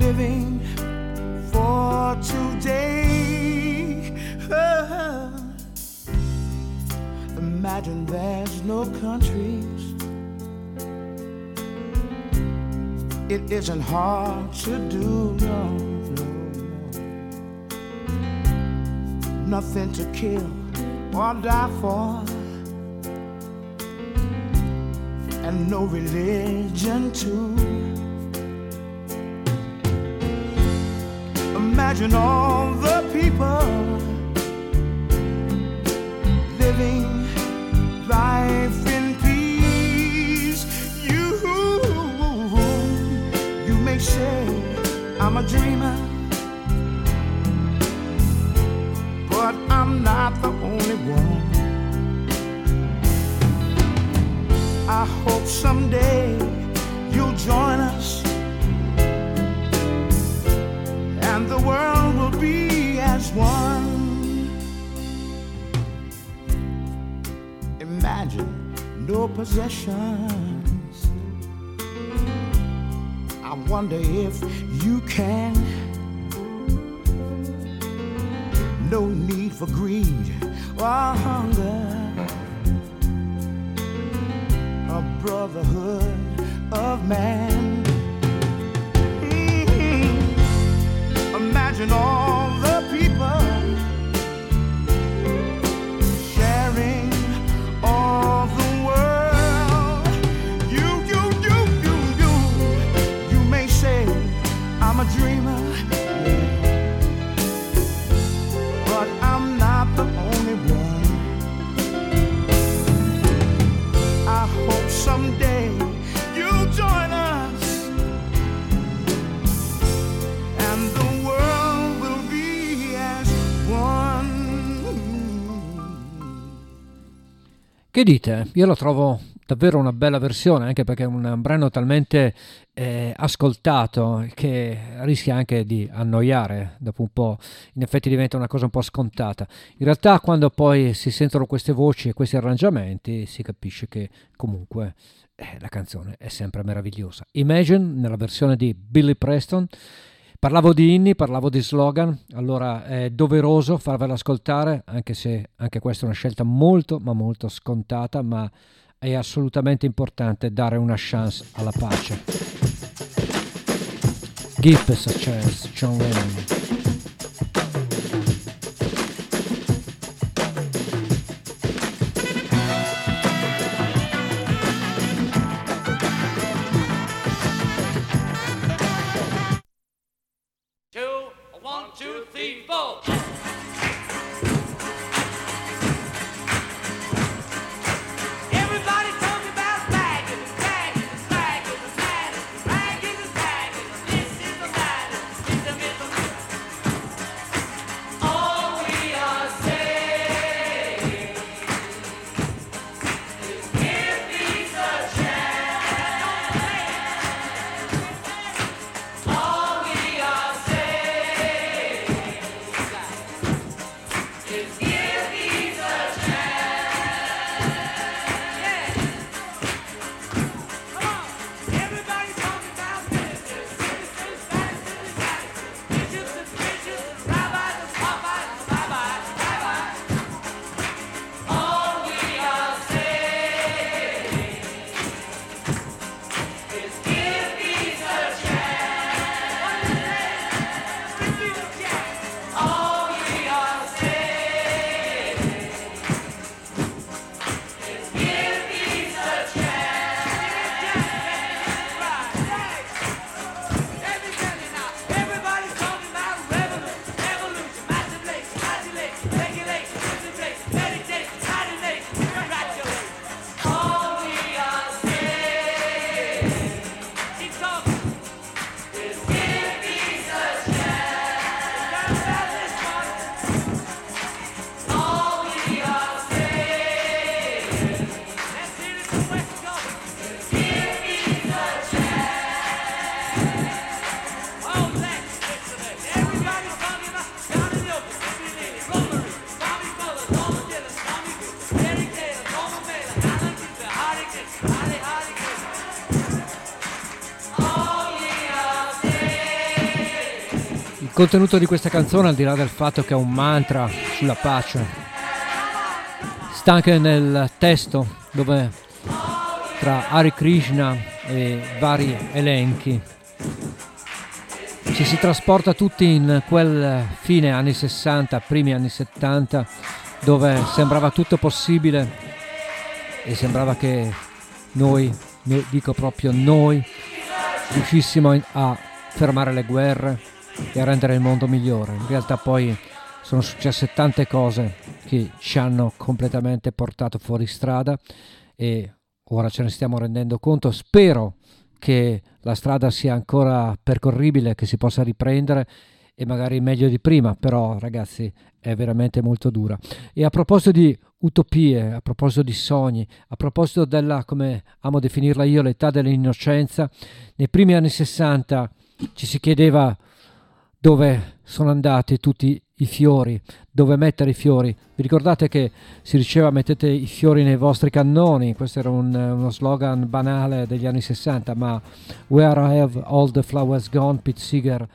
living for today. Oh. Imagine there's no countries. It isn't hard to do, no, no, no. Nothing to kill or die for, and no religion too. Imagine all the people living life in peace. You, you may say I'm a dreamer, but I'm not the only one. I hope someday you'll join us, and the world will be as one. Imagine no possessions. I wonder if you can. No need for greed or hunger. A brotherhood of man. Imagine all the people sharing all the world. You, you, you, you, you, you may say I'm a dreamer, but I'm not the only one. I hope someday you'll join us, and the che dite? Io la trovo davvero una bella versione, anche perché è un brano talmente eh, ascoltato che rischia anche di annoiare dopo un po', in effetti diventa una cosa un po' scontata. In realtà quando poi si sentono queste voci e questi arrangiamenti si capisce che comunque eh, la canzone è sempre meravigliosa. Imagine nella versione di Billy Preston. Parlavo di inni, parlavo di slogan, allora è doveroso farvelo ascoltare, anche se anche questa è una scelta molto ma molto scontata, ma è assolutamente importante dare una chance alla pace. Give us a chance, John Lennon. Everybody tell me about that. contenuto di questa canzone, al di là del fatto che è un mantra sulla pace, sta anche nel testo, dove tra Hare Krishna e vari elenchi ci si trasporta tutti in quel fine anni sessanta, primi anni settanta, dove sembrava tutto possibile e sembrava che noi, noi dico proprio noi, riuscissimo a fermare le guerre e a rendere il mondo migliore. In realtà poi sono successe tante cose che ci hanno completamente portato fuori strada e ora ce ne stiamo rendendo conto. Spero che la strada sia ancora percorribile, che si possa riprendere e magari meglio di prima, però ragazzi è veramente molto dura. E a proposito di utopie, a proposito di sogni, a proposito della, come amo definirla io, l'età dell'innocenza, nei primi anni sessanta ci si chiedeva dove sono andati tutti i fiori, dove mettere i fiori. Vi ricordate che si diceva mettete i fiori nei vostri cannoni? Questo era un, uno slogan banale degli anni sessanta, ma Where Have All the Flowers Gone? Pete Seeger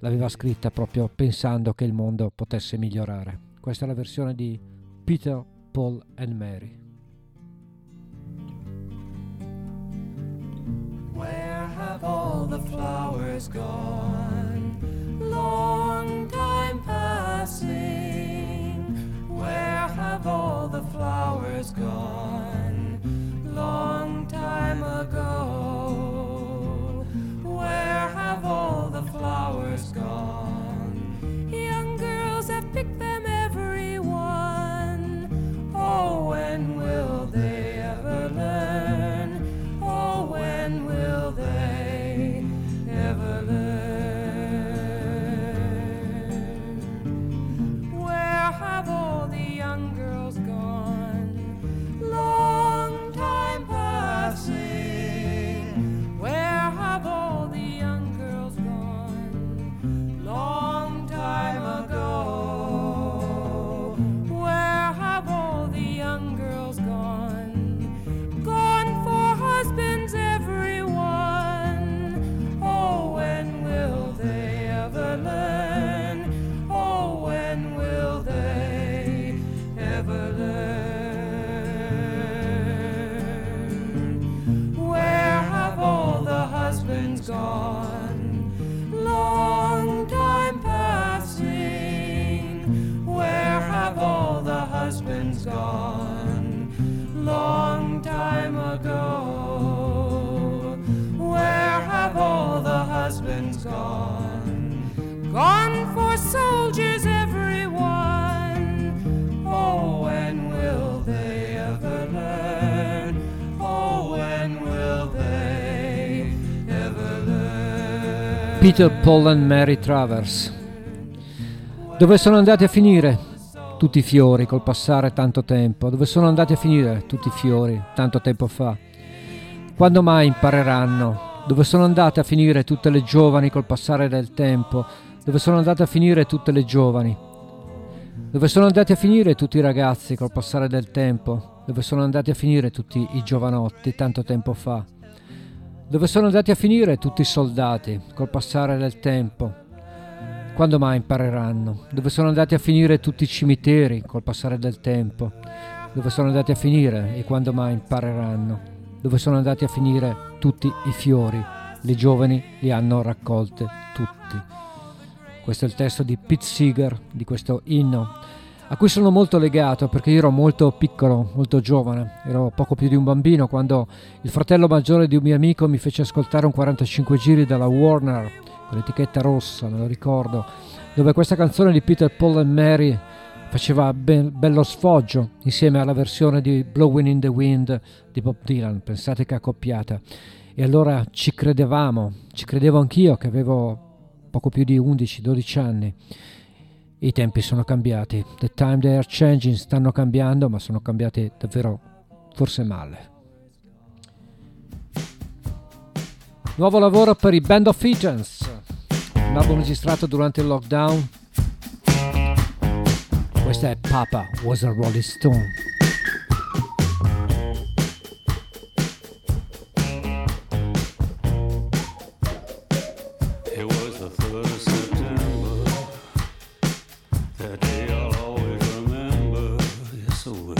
l'aveva scritta proprio pensando che il mondo potesse migliorare. Questa è la versione di Peter, Paul and Mary. Where have all the flowers gone? Long time passing. Where have all the flowers gone? Long time ago. Where have all the flowers gone? Young girls have picked them, every one. Oh, when will they ever learn? Oh, when will they ever learn? Have all the young girls gone? Long time passing. Where have all the young girls gone? Long time ago. Where have all the young girls gone? Gone for husbands, everyone. Oh, when will they ever learn? Gone, long time passing. Where have all the husbands gone? Long time ago. Where have all the husbands gone? Gone for soldiers, everyone. Oh, when will they ever learn? Oh, when will they? Peter, Paul and Mary Travers. Dove sono andati a finire tutti i fiori col passare tanto tempo? Dove sono andati a finire tutti i fiori tanto tempo fa? Quando mai impareranno? Dove sono andate a finire tutte le giovani col passare del tempo? Dove sono andate a finire tutte le giovani? Dove sono andati a finire tutti i ragazzi col passare del tempo? Dove sono andati a finire tutti i giovanotti tanto tempo fa? Dove sono andati a finire tutti i soldati col passare del tempo? Quando mai impareranno? Dove sono andati a finire tutti i cimiteri col passare del tempo? Dove sono andati a finire e quando mai impareranno? Dove sono andati a finire tutti i fiori? Le giovani li hanno raccolte tutti. Questo è il testo di Pete Seeger, di questo inno, a cui sono molto legato perché io ero molto piccolo, molto giovane, ero poco più di un bambino quando il fratello maggiore di un mio amico mi fece ascoltare un quarantacinque giri dalla Warner, con l'etichetta rossa, me lo ricordo, dove questa canzone di Peter, Paul and Mary faceva be- bello sfoggio insieme alla versione di Blowing in the Wind di Bob Dylan, pensate che accoppiata. E allora ci credevamo, ci credevo anch'io che avevo poco più di undici dodici anni. I tempi sono cambiati, the time they are changing, stanno cambiando, ma sono cambiati davvero forse male. Nuovo lavoro per i Band of Agents, un album registrato durante il lockdown. Questa è Papa Was a Rolling Stone. It was the third of September. That day I'll always remember, yes I will.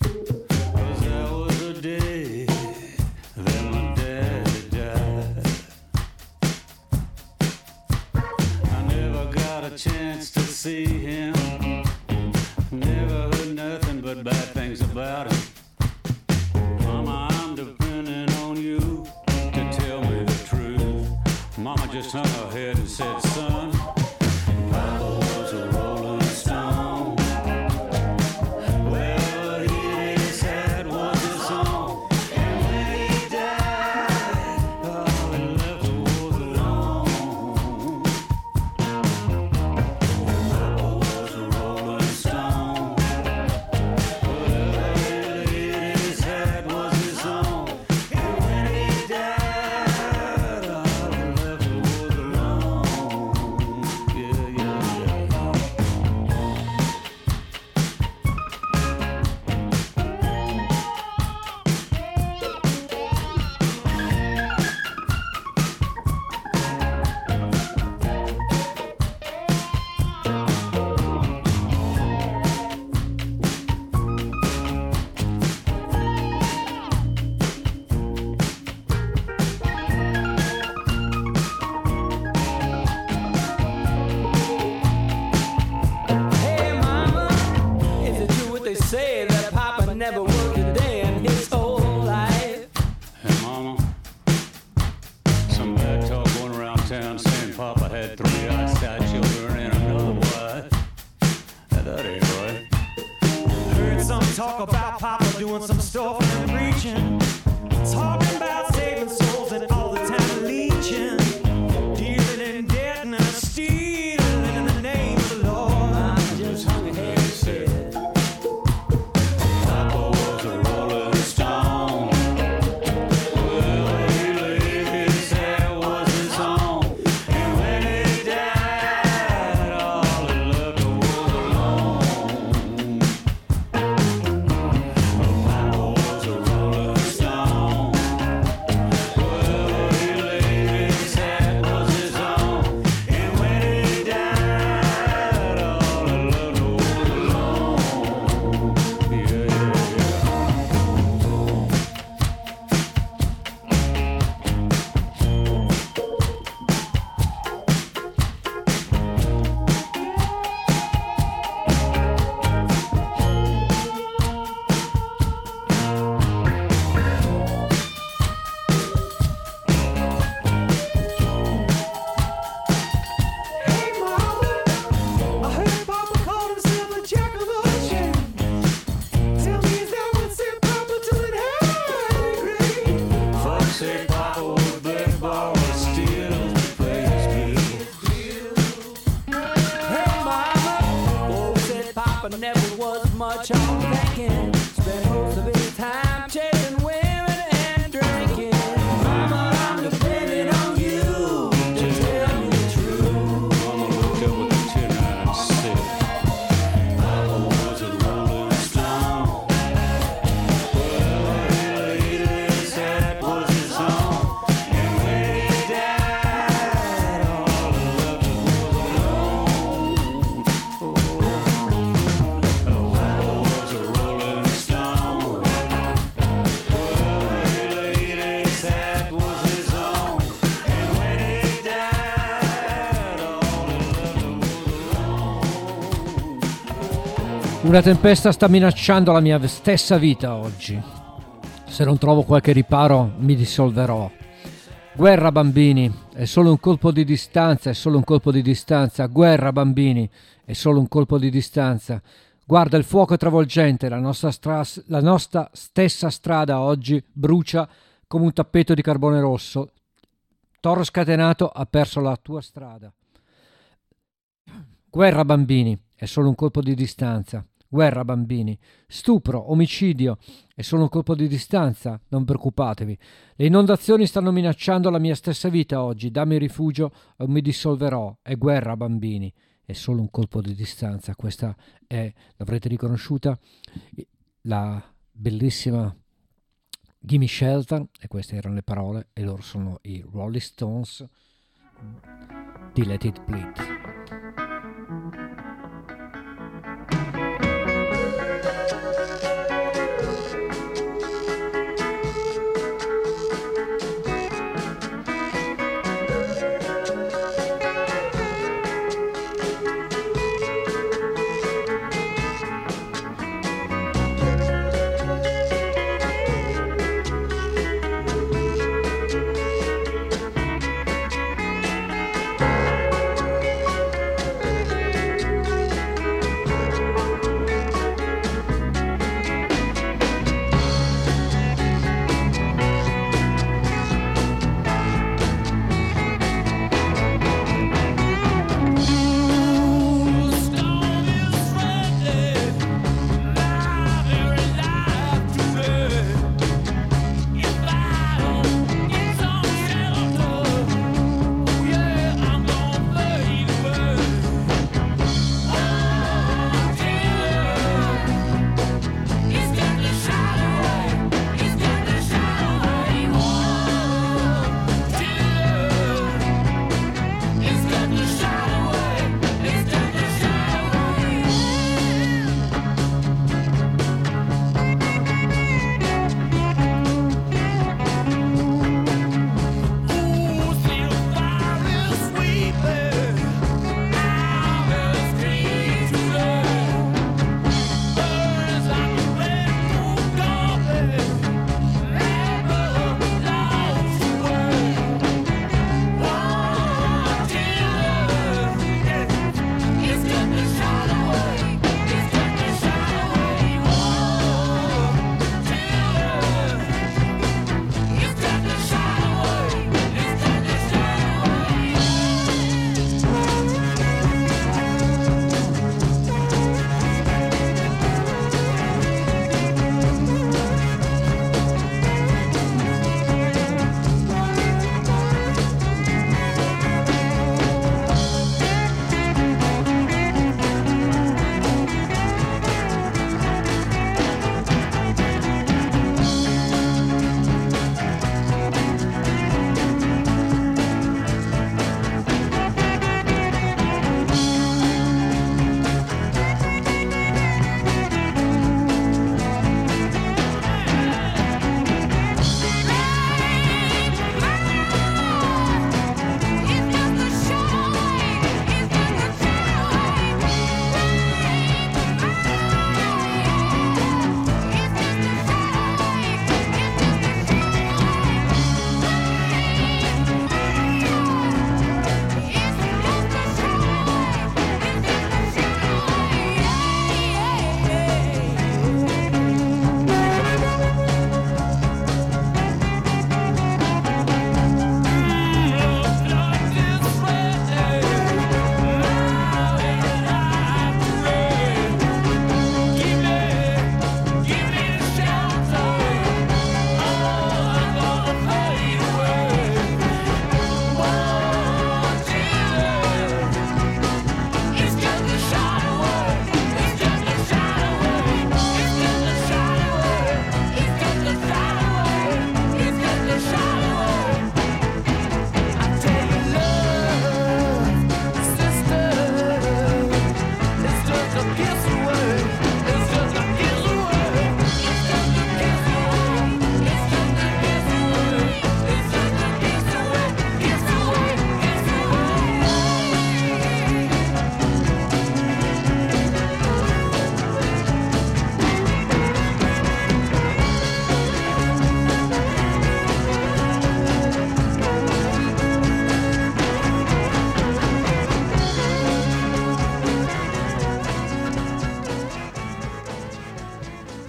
Cause that was the day that my daddy died. I never got a chance to see him. Never heard nothing but bad things about him. Mama, I'm depending on you to tell me the truth. Mama just hung her head and said, son, Papa was a rolling stone. Well, his head was his own. And when he died, all he left was alone. Papa was a rolling stone. Well, his head was his own. And when he died, all he left was alone. Yeah, yeah, yeah. Hey mama, is it true what they say that Papa never worked a day in his whole life? Hey, Mama, some bad talk going around town saying Papa had three outside children and another wife. Now, that ain't right. Heard some talk about Papa doing some stuff and preaching, talking about saving souls and all the time leeching, dealing in debt and stealing in the name of the Lord. I just hung a head and said, Papa was a rolling stone. Well, he lived, his hair was his own. And when he died, all he left was alone. Papa was a rolling stone. Well, he lived, his hair was his own. And when he died, all he left was alone. Yeah, yeah, yeah. Hey mama, I heard Papa called himself a jack of all trades. Tell me, is that what sent Papa to an high grade? Folks say Papa was big ball and steal to play his game. Hey mama, folks said Papa never was much on thinking. Spent most of his time chasing women and drinking. Mama, I'm depending on you to tell me the truth. Mama looked up with a tear in her eye and said, Papa was a rolling stone. Well, he laid his head was his own. And when he died, all he left was alone. Oh, Papa was a rolling stone. Well, he laid his head was his own. And when he died, all he left was alone. Una tempesta sta minacciando la mia stessa vita oggi. Se non trovo qualche riparo, mi dissolverò. Guerra, bambini, è solo un colpo di distanza, è solo un colpo di distanza. Guerra, bambini, è solo un colpo di distanza. Guarda, il fuoco è travolgente, la nostra, stra- la nostra stessa strada oggi brucia come un tappeto di carbone rosso. Toro scatenato ha perso la tua strada. Guerra, bambini, è solo un colpo di distanza. Guerra, bambini. Stupro, omicidio, è solo un colpo di distanza. Non preoccupatevi. Le inondazioni stanno minacciando la mia stessa vita oggi. Dammi rifugio o mi dissolverò. È guerra, bambini. È solo un colpo di distanza. Questa è, l'avrete riconosciuta, la bellissima Gimme Shelter. E queste erano le parole, e loro sono i Rolling Stones di Let It Bleed.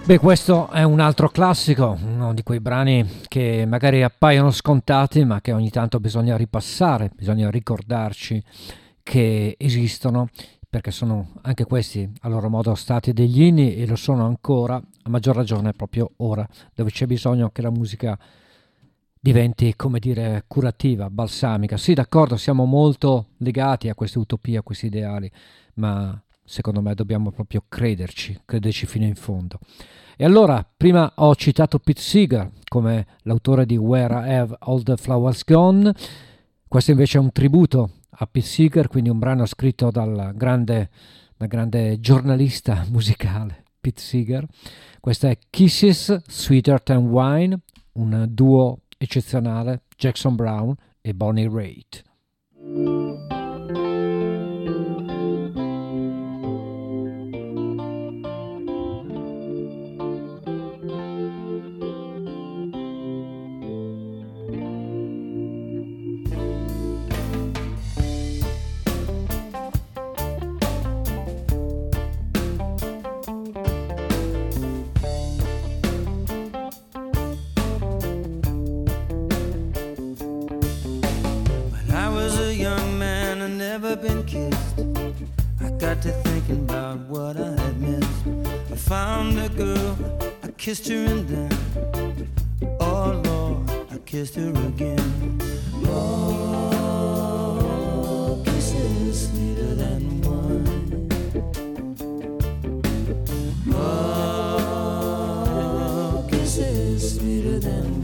Beh, questo è un altro classico, uno di quei brani che magari appaiono scontati ma che ogni tanto bisogna ripassare, bisogna ricordarci che esistono, perché sono anche questi a loro modo stati degli inni e lo sono ancora, a maggior ragione proprio ora, dove c'è bisogno che la musica diventi, come dire, curativa, balsamica. Sì, d'accordo, siamo molto legati a queste utopie, a questi ideali, ma secondo me dobbiamo proprio crederci, crederci fino in fondo. E allora, prima ho citato Pete Seeger come l'autore di Where Have All the Flowers Gone. Questo invece è un tributo a Pete Seeger, quindi un brano scritto dal grande, dal grande giornalista musicale Pete Seeger. Questa è Kisses Sweeter Than Wine, un duo eccezionale, Jackson Browne e Bonnie Raitt. To thinking about what I had missed, I found a girl, I kissed her and then, oh Lord, I kissed her again. Oh, kisses sweeter than wine. Oh, kisses sweeter than wine.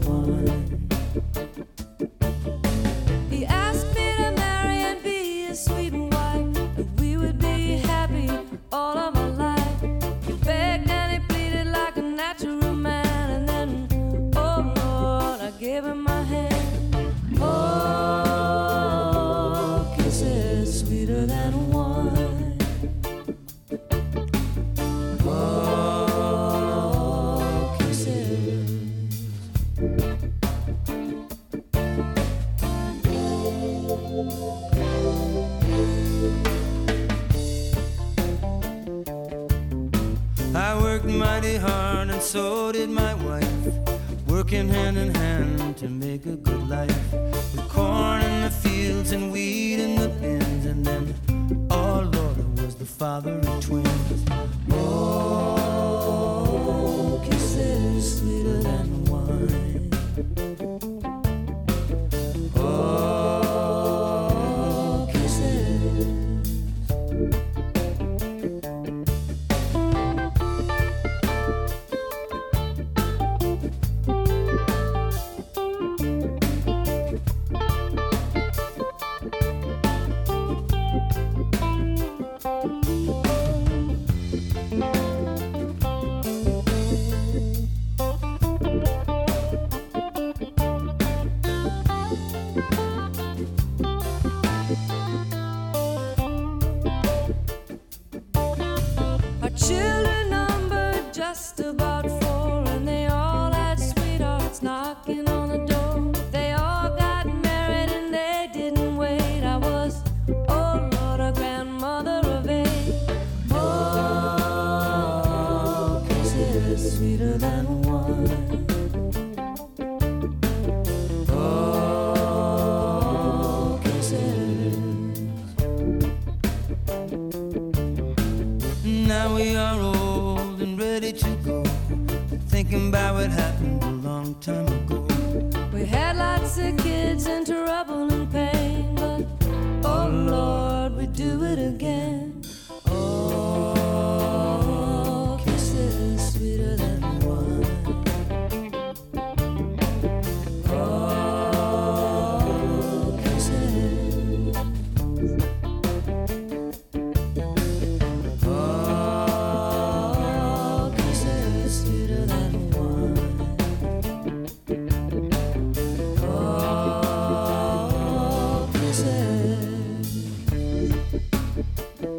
So did my wife, working hand in hand to make a good life. With corn in the fields and wheat in the bins, and then, oh Lord, I was the father of twins. Oh, kisses sweeter than wine. Oh, kisses. Thank you.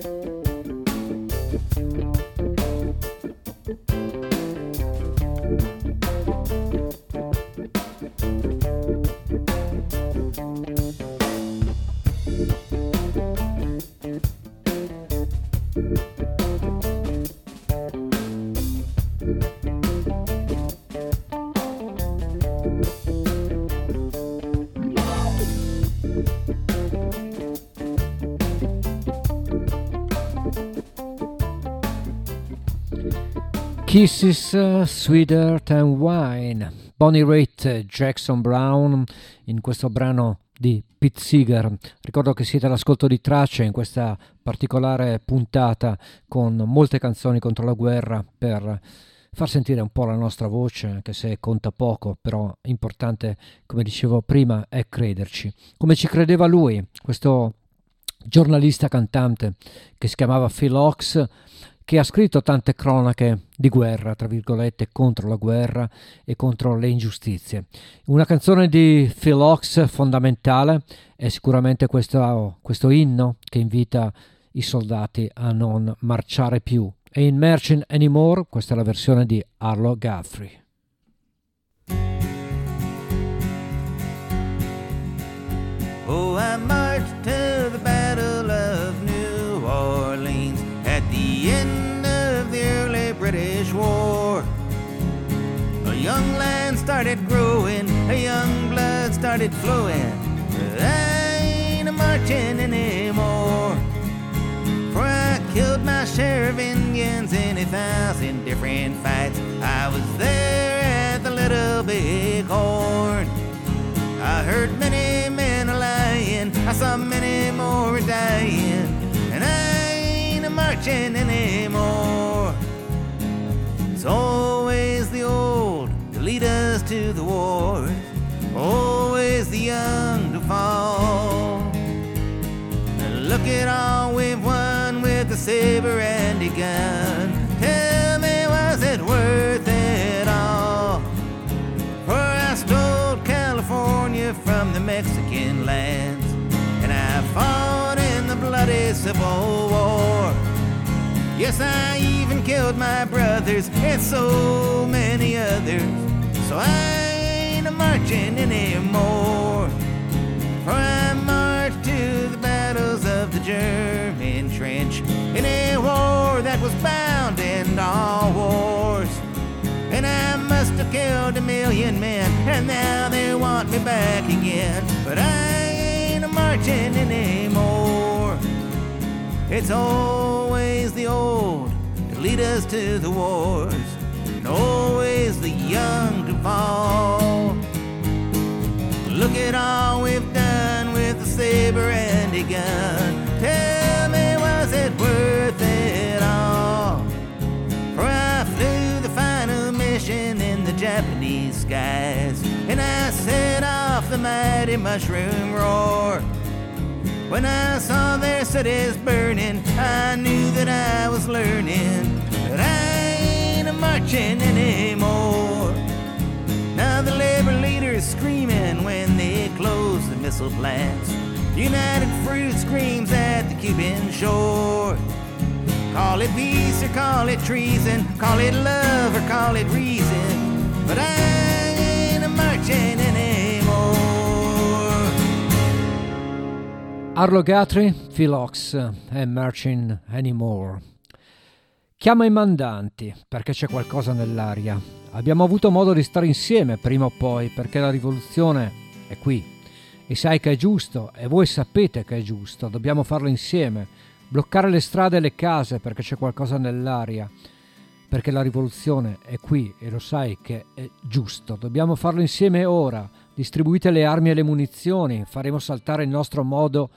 Kisses Sweeter Than Wine, Bonnie Raitt, Jackson Brown in questo brano di Pete Seeger. Ricordo che siete all'ascolto di Tracce in questa particolare puntata con molte canzoni contro la guerra per far sentire un po' la nostra voce, anche se conta poco, però importante, come dicevo prima, è crederci. Come ci credeva lui, questo giornalista cantante che si chiamava Phil Ochs, che ha scritto tante cronache di guerra, tra virgolette, contro la guerra e contro le ingiustizie. Una canzone di Phil Ochs fondamentale è sicuramente questo, questo inno che invita i soldati a non marciare più. E Imagine Anymore, questa è la versione di Arlo Guthrie. Oh, I marched to the battle of New Orleans at the end of the early British War. A young land started growing, a young blood started flowing. But I ain't a marching anymore. For I killed my share of Indians in a thousand different fights. I was there at the Little Big Horn. I heard many men a-lying, I saw many more a-dying, and I ain't a-marching anymore. It's always the old to lead us to the wars, always the young to fall. And look at all we've won with the saber and a gun. Tell me, was it worth it all? For I stole California from the Mexican lands, and I fought in the bloody Civil War. Yes, I even killed my brothers and so many others. So I ain't a-marching anymore. For I marched to the battles of the German trench, in a war that was bound in all wars. And I must have killed a million men, and now they want me back again. But I ain't a-marching anymore. It's always the old to lead us to the wars, and always the young to fall. Look at all we've done with the saber and a gun. Tell me, was it worth it all? For I flew the final mission in the Japanese skies, and I set off the mighty mushroom roar. When I saw their cities burning, I knew that I was learning that I ain't a-marching anymore. Now the labor leaders screaming when they close the missile plants. United Fruit screams at the Cuban shore. Call it peace or call it treason, call it love or call it reason, but I ain't a-marching anymore. Arlo Guthrie, Phil Ochs, I'm marching anymore. Chiama i mandanti perché c'è qualcosa nell'aria. Abbiamo avuto modo di stare insieme prima o poi, perché la rivoluzione è qui e sai che è giusto e voi sapete che è giusto, dobbiamo farlo insieme, bloccare le strade e le case perché c'è qualcosa nell'aria, perché la rivoluzione è qui e lo sai che è giusto, dobbiamo farlo insieme ora. Distribuite le armi e le munizioni, faremo saltare il nostro modo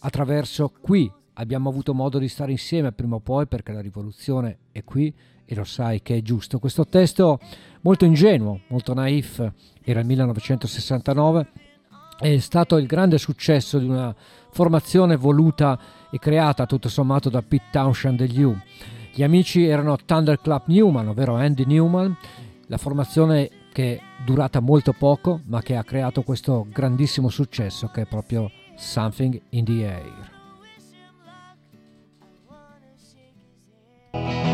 attraverso qui. Abbiamo avuto modo di stare insieme prima o poi perché la rivoluzione è qui e lo sai che è giusto. Questo testo molto ingenuo, molto naif, era il millenovecentosessantanove, è stato il grande successo di una formazione voluta e creata tutto sommato da Pete Townshend e Ugo. Gli amici erano Thunderclap Newman, ovvero Andy Newman, la formazione che è durata molto poco ma che ha creato questo grandissimo successo che è proprio Something in the Air. Why?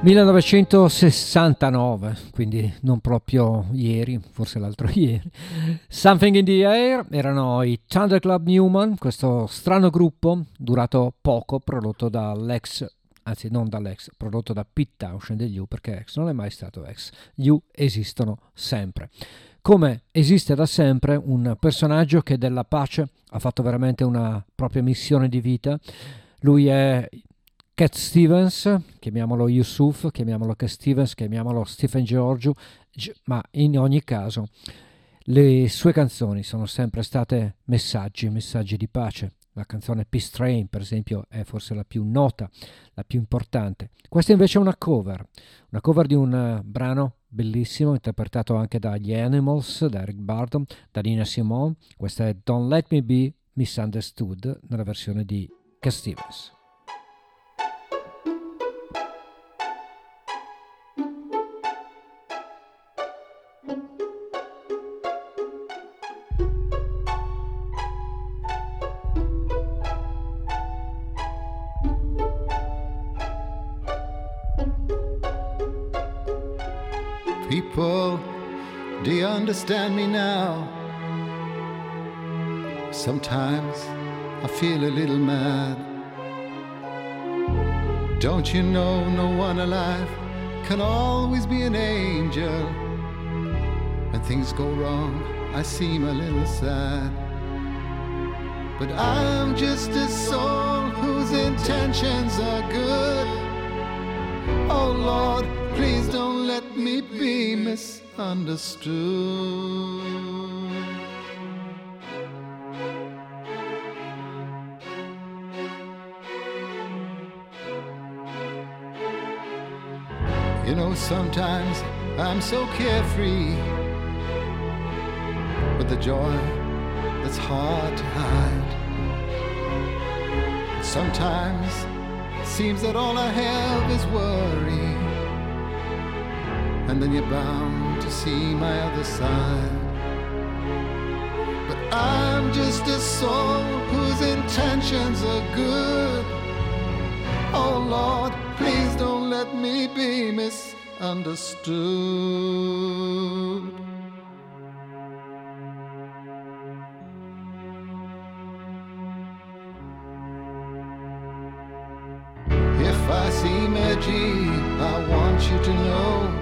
millenovecentosessantanove, quindi non proprio ieri, forse l'altro ieri. Something in the Air erano i Thunderclap Newman, questo strano gruppo durato poco, prodotto dall'ex, anzi non dall'ex, prodotto da Pete Townshend degli U, perché ex non è mai stato ex, gli U esistono sempre. Come esiste da sempre un personaggio che della pace ha fatto veramente una propria missione di vita. Lui è Cat Stevens, chiamiamolo Yusuf, chiamiamolo Cat Stevens, chiamiamolo Stephen Georgiou, ma in ogni caso le sue canzoni sono sempre state messaggi, messaggi di pace. La canzone Peace Train, per esempio, è forse la più nota, la più importante. Questa invece è una cover, una cover di un brano bellissimo, interpretato anche dagli Animals, da Eric Burdon, da Nina Simone. Questa è Don't Let Me Be Misunderstood, nella versione di Cat Stevens. People, do you understand me now? Sometimes I feel a little mad. Don't you know no one alive can always be an angel? When things go wrong, I seem a little sad. But I'm just a soul whose intentions are good. Oh Lord, please don't let me be misunderstood. You know, sometimes I'm so carefree with the joy that's hard to hide. Sometimes it seems that all I have is worry, and then you're bound to see my other side. But I'm just a soul whose intentions are good. Oh Lord, please don't let me be misunderstood. If I see Maggie, I want you to know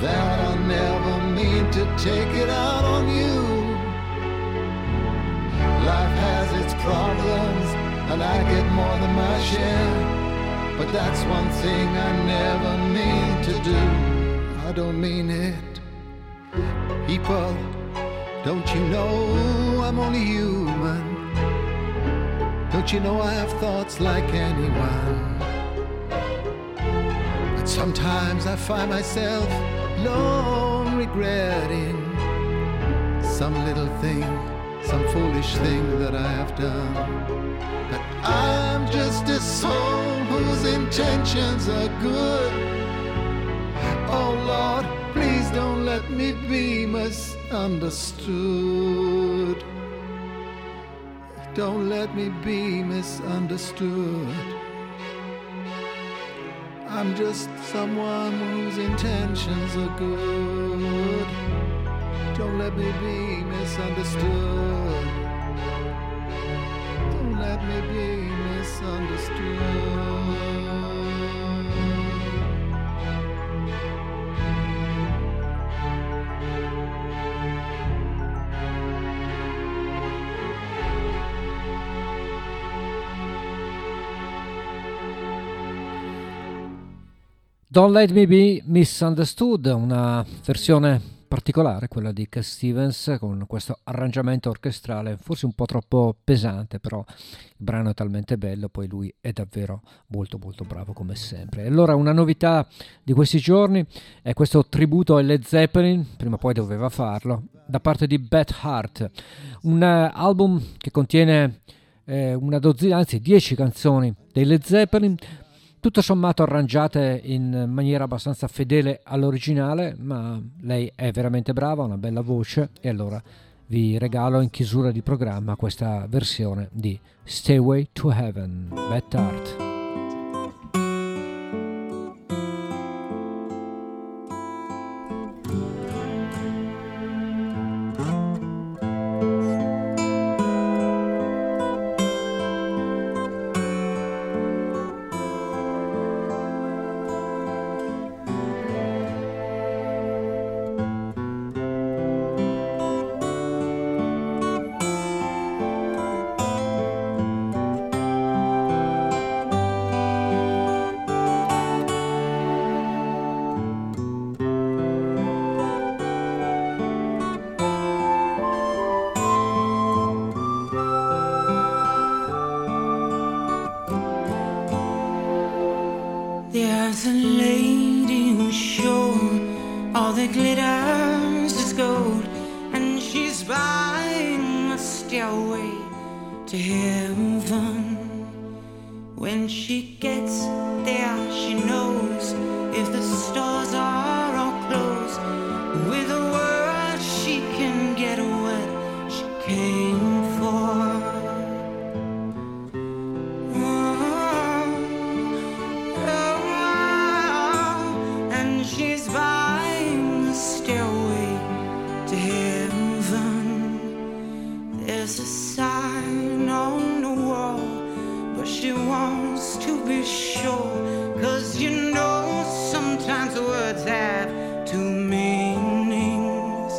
that I never mean to take it out on you. Life has its problems, and I get more than my share, but that's one thing I never mean to do. I don't mean it. People, don't you know I'm only human? Don't you know I have thoughts like anyone? But sometimes I find myself long regretting some little thing, some foolish thing that I have done. But I'm just a soul whose intentions are good. Oh Lord, please don't let me be misunderstood. Don't let me be misunderstood. I'm just someone whose intentions are good. Don't let me be misunderstood. Don't let me be misunderstood. Don't Let Me Be Misunderstood, una versione particolare, quella di Cat Stevens, con questo arrangiamento orchestrale forse un po' troppo pesante, però il brano è talmente bello, poi lui è davvero molto molto bravo come sempre. E allora una novità di questi giorni è questo tributo ai Led Zeppelin, prima o poi doveva farlo, da parte di Beth Hart, un album che contiene eh, una dozzina, anzi dieci canzoni dei Led Zeppelin, tutto sommato arrangiate in maniera abbastanza fedele all'originale, ma lei è veramente brava, ha una bella voce, e allora vi regalo in chiusura di programma questa versione di Stairway to Heaven, Beth Hart. was a lady who shone, all the glitters is gold, and she's buying a stairway to heaven. When she gets there, she knows if the stores are all closed, with a word she can get what she came for. There's a sign on the wall, but she wants to be sure, 'cause you know sometimes words have two meanings.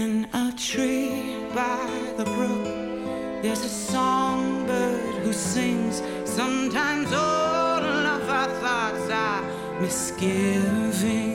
In a tree by the brook, there's a songbird who sings. Sometimes all of our thoughts are misgivings.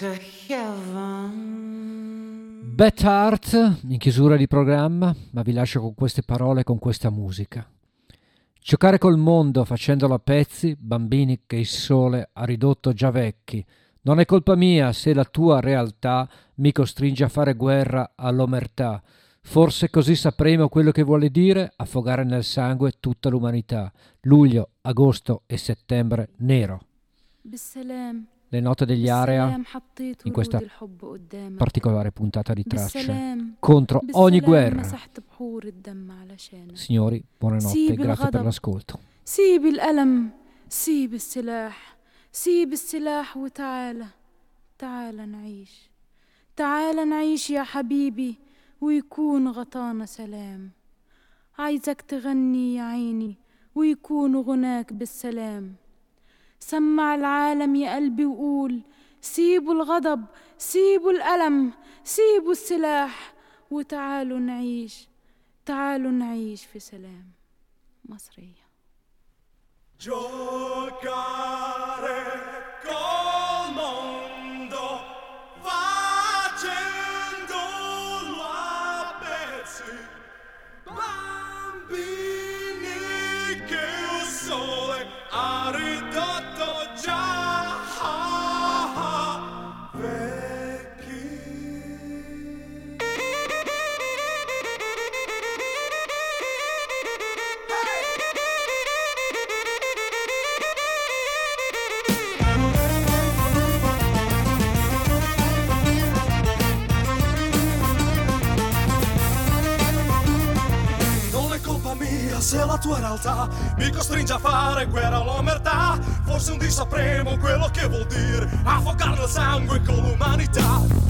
to heaven. Beth Hart in chiusura di programma, ma vi lascio con queste parole e con questa musica. Giocare col mondo facendolo a pezzi, bambini che il sole ha ridotto già vecchi. Non è colpa mia se la tua realtà mi costringe a fare guerra all'omertà. Forse così sapremo quello che vuole dire affogare nel sangue tutta l'umanità. Luglio, agosto e settembre nero. Le note degli Area in questa particolare puntata di tracce contro ogni guerra. Signori, buonanotte e grazie per l'ascolto. سيب السلاح وتعالى تعال نعيش تعال نعيش يا حبيبي ويكون غطانا سلام عايزك تغني يا عيني ويكون غناك بالسلام سمع العالم يا قلبي وقول سيبوا الغضب سيبوا الألم سيبوا السلاح وتعالوا نعيش تعالوا نعيش في سلام مصرية Giocare col mondo facendolo a pezzi, bambini che il sole ha ridotto già vecchi. Se la tua realtà mi costringe a fare guerra all'omertà, forse un dì sapremo quello che vuol dire affogare il sangue con l'umanità.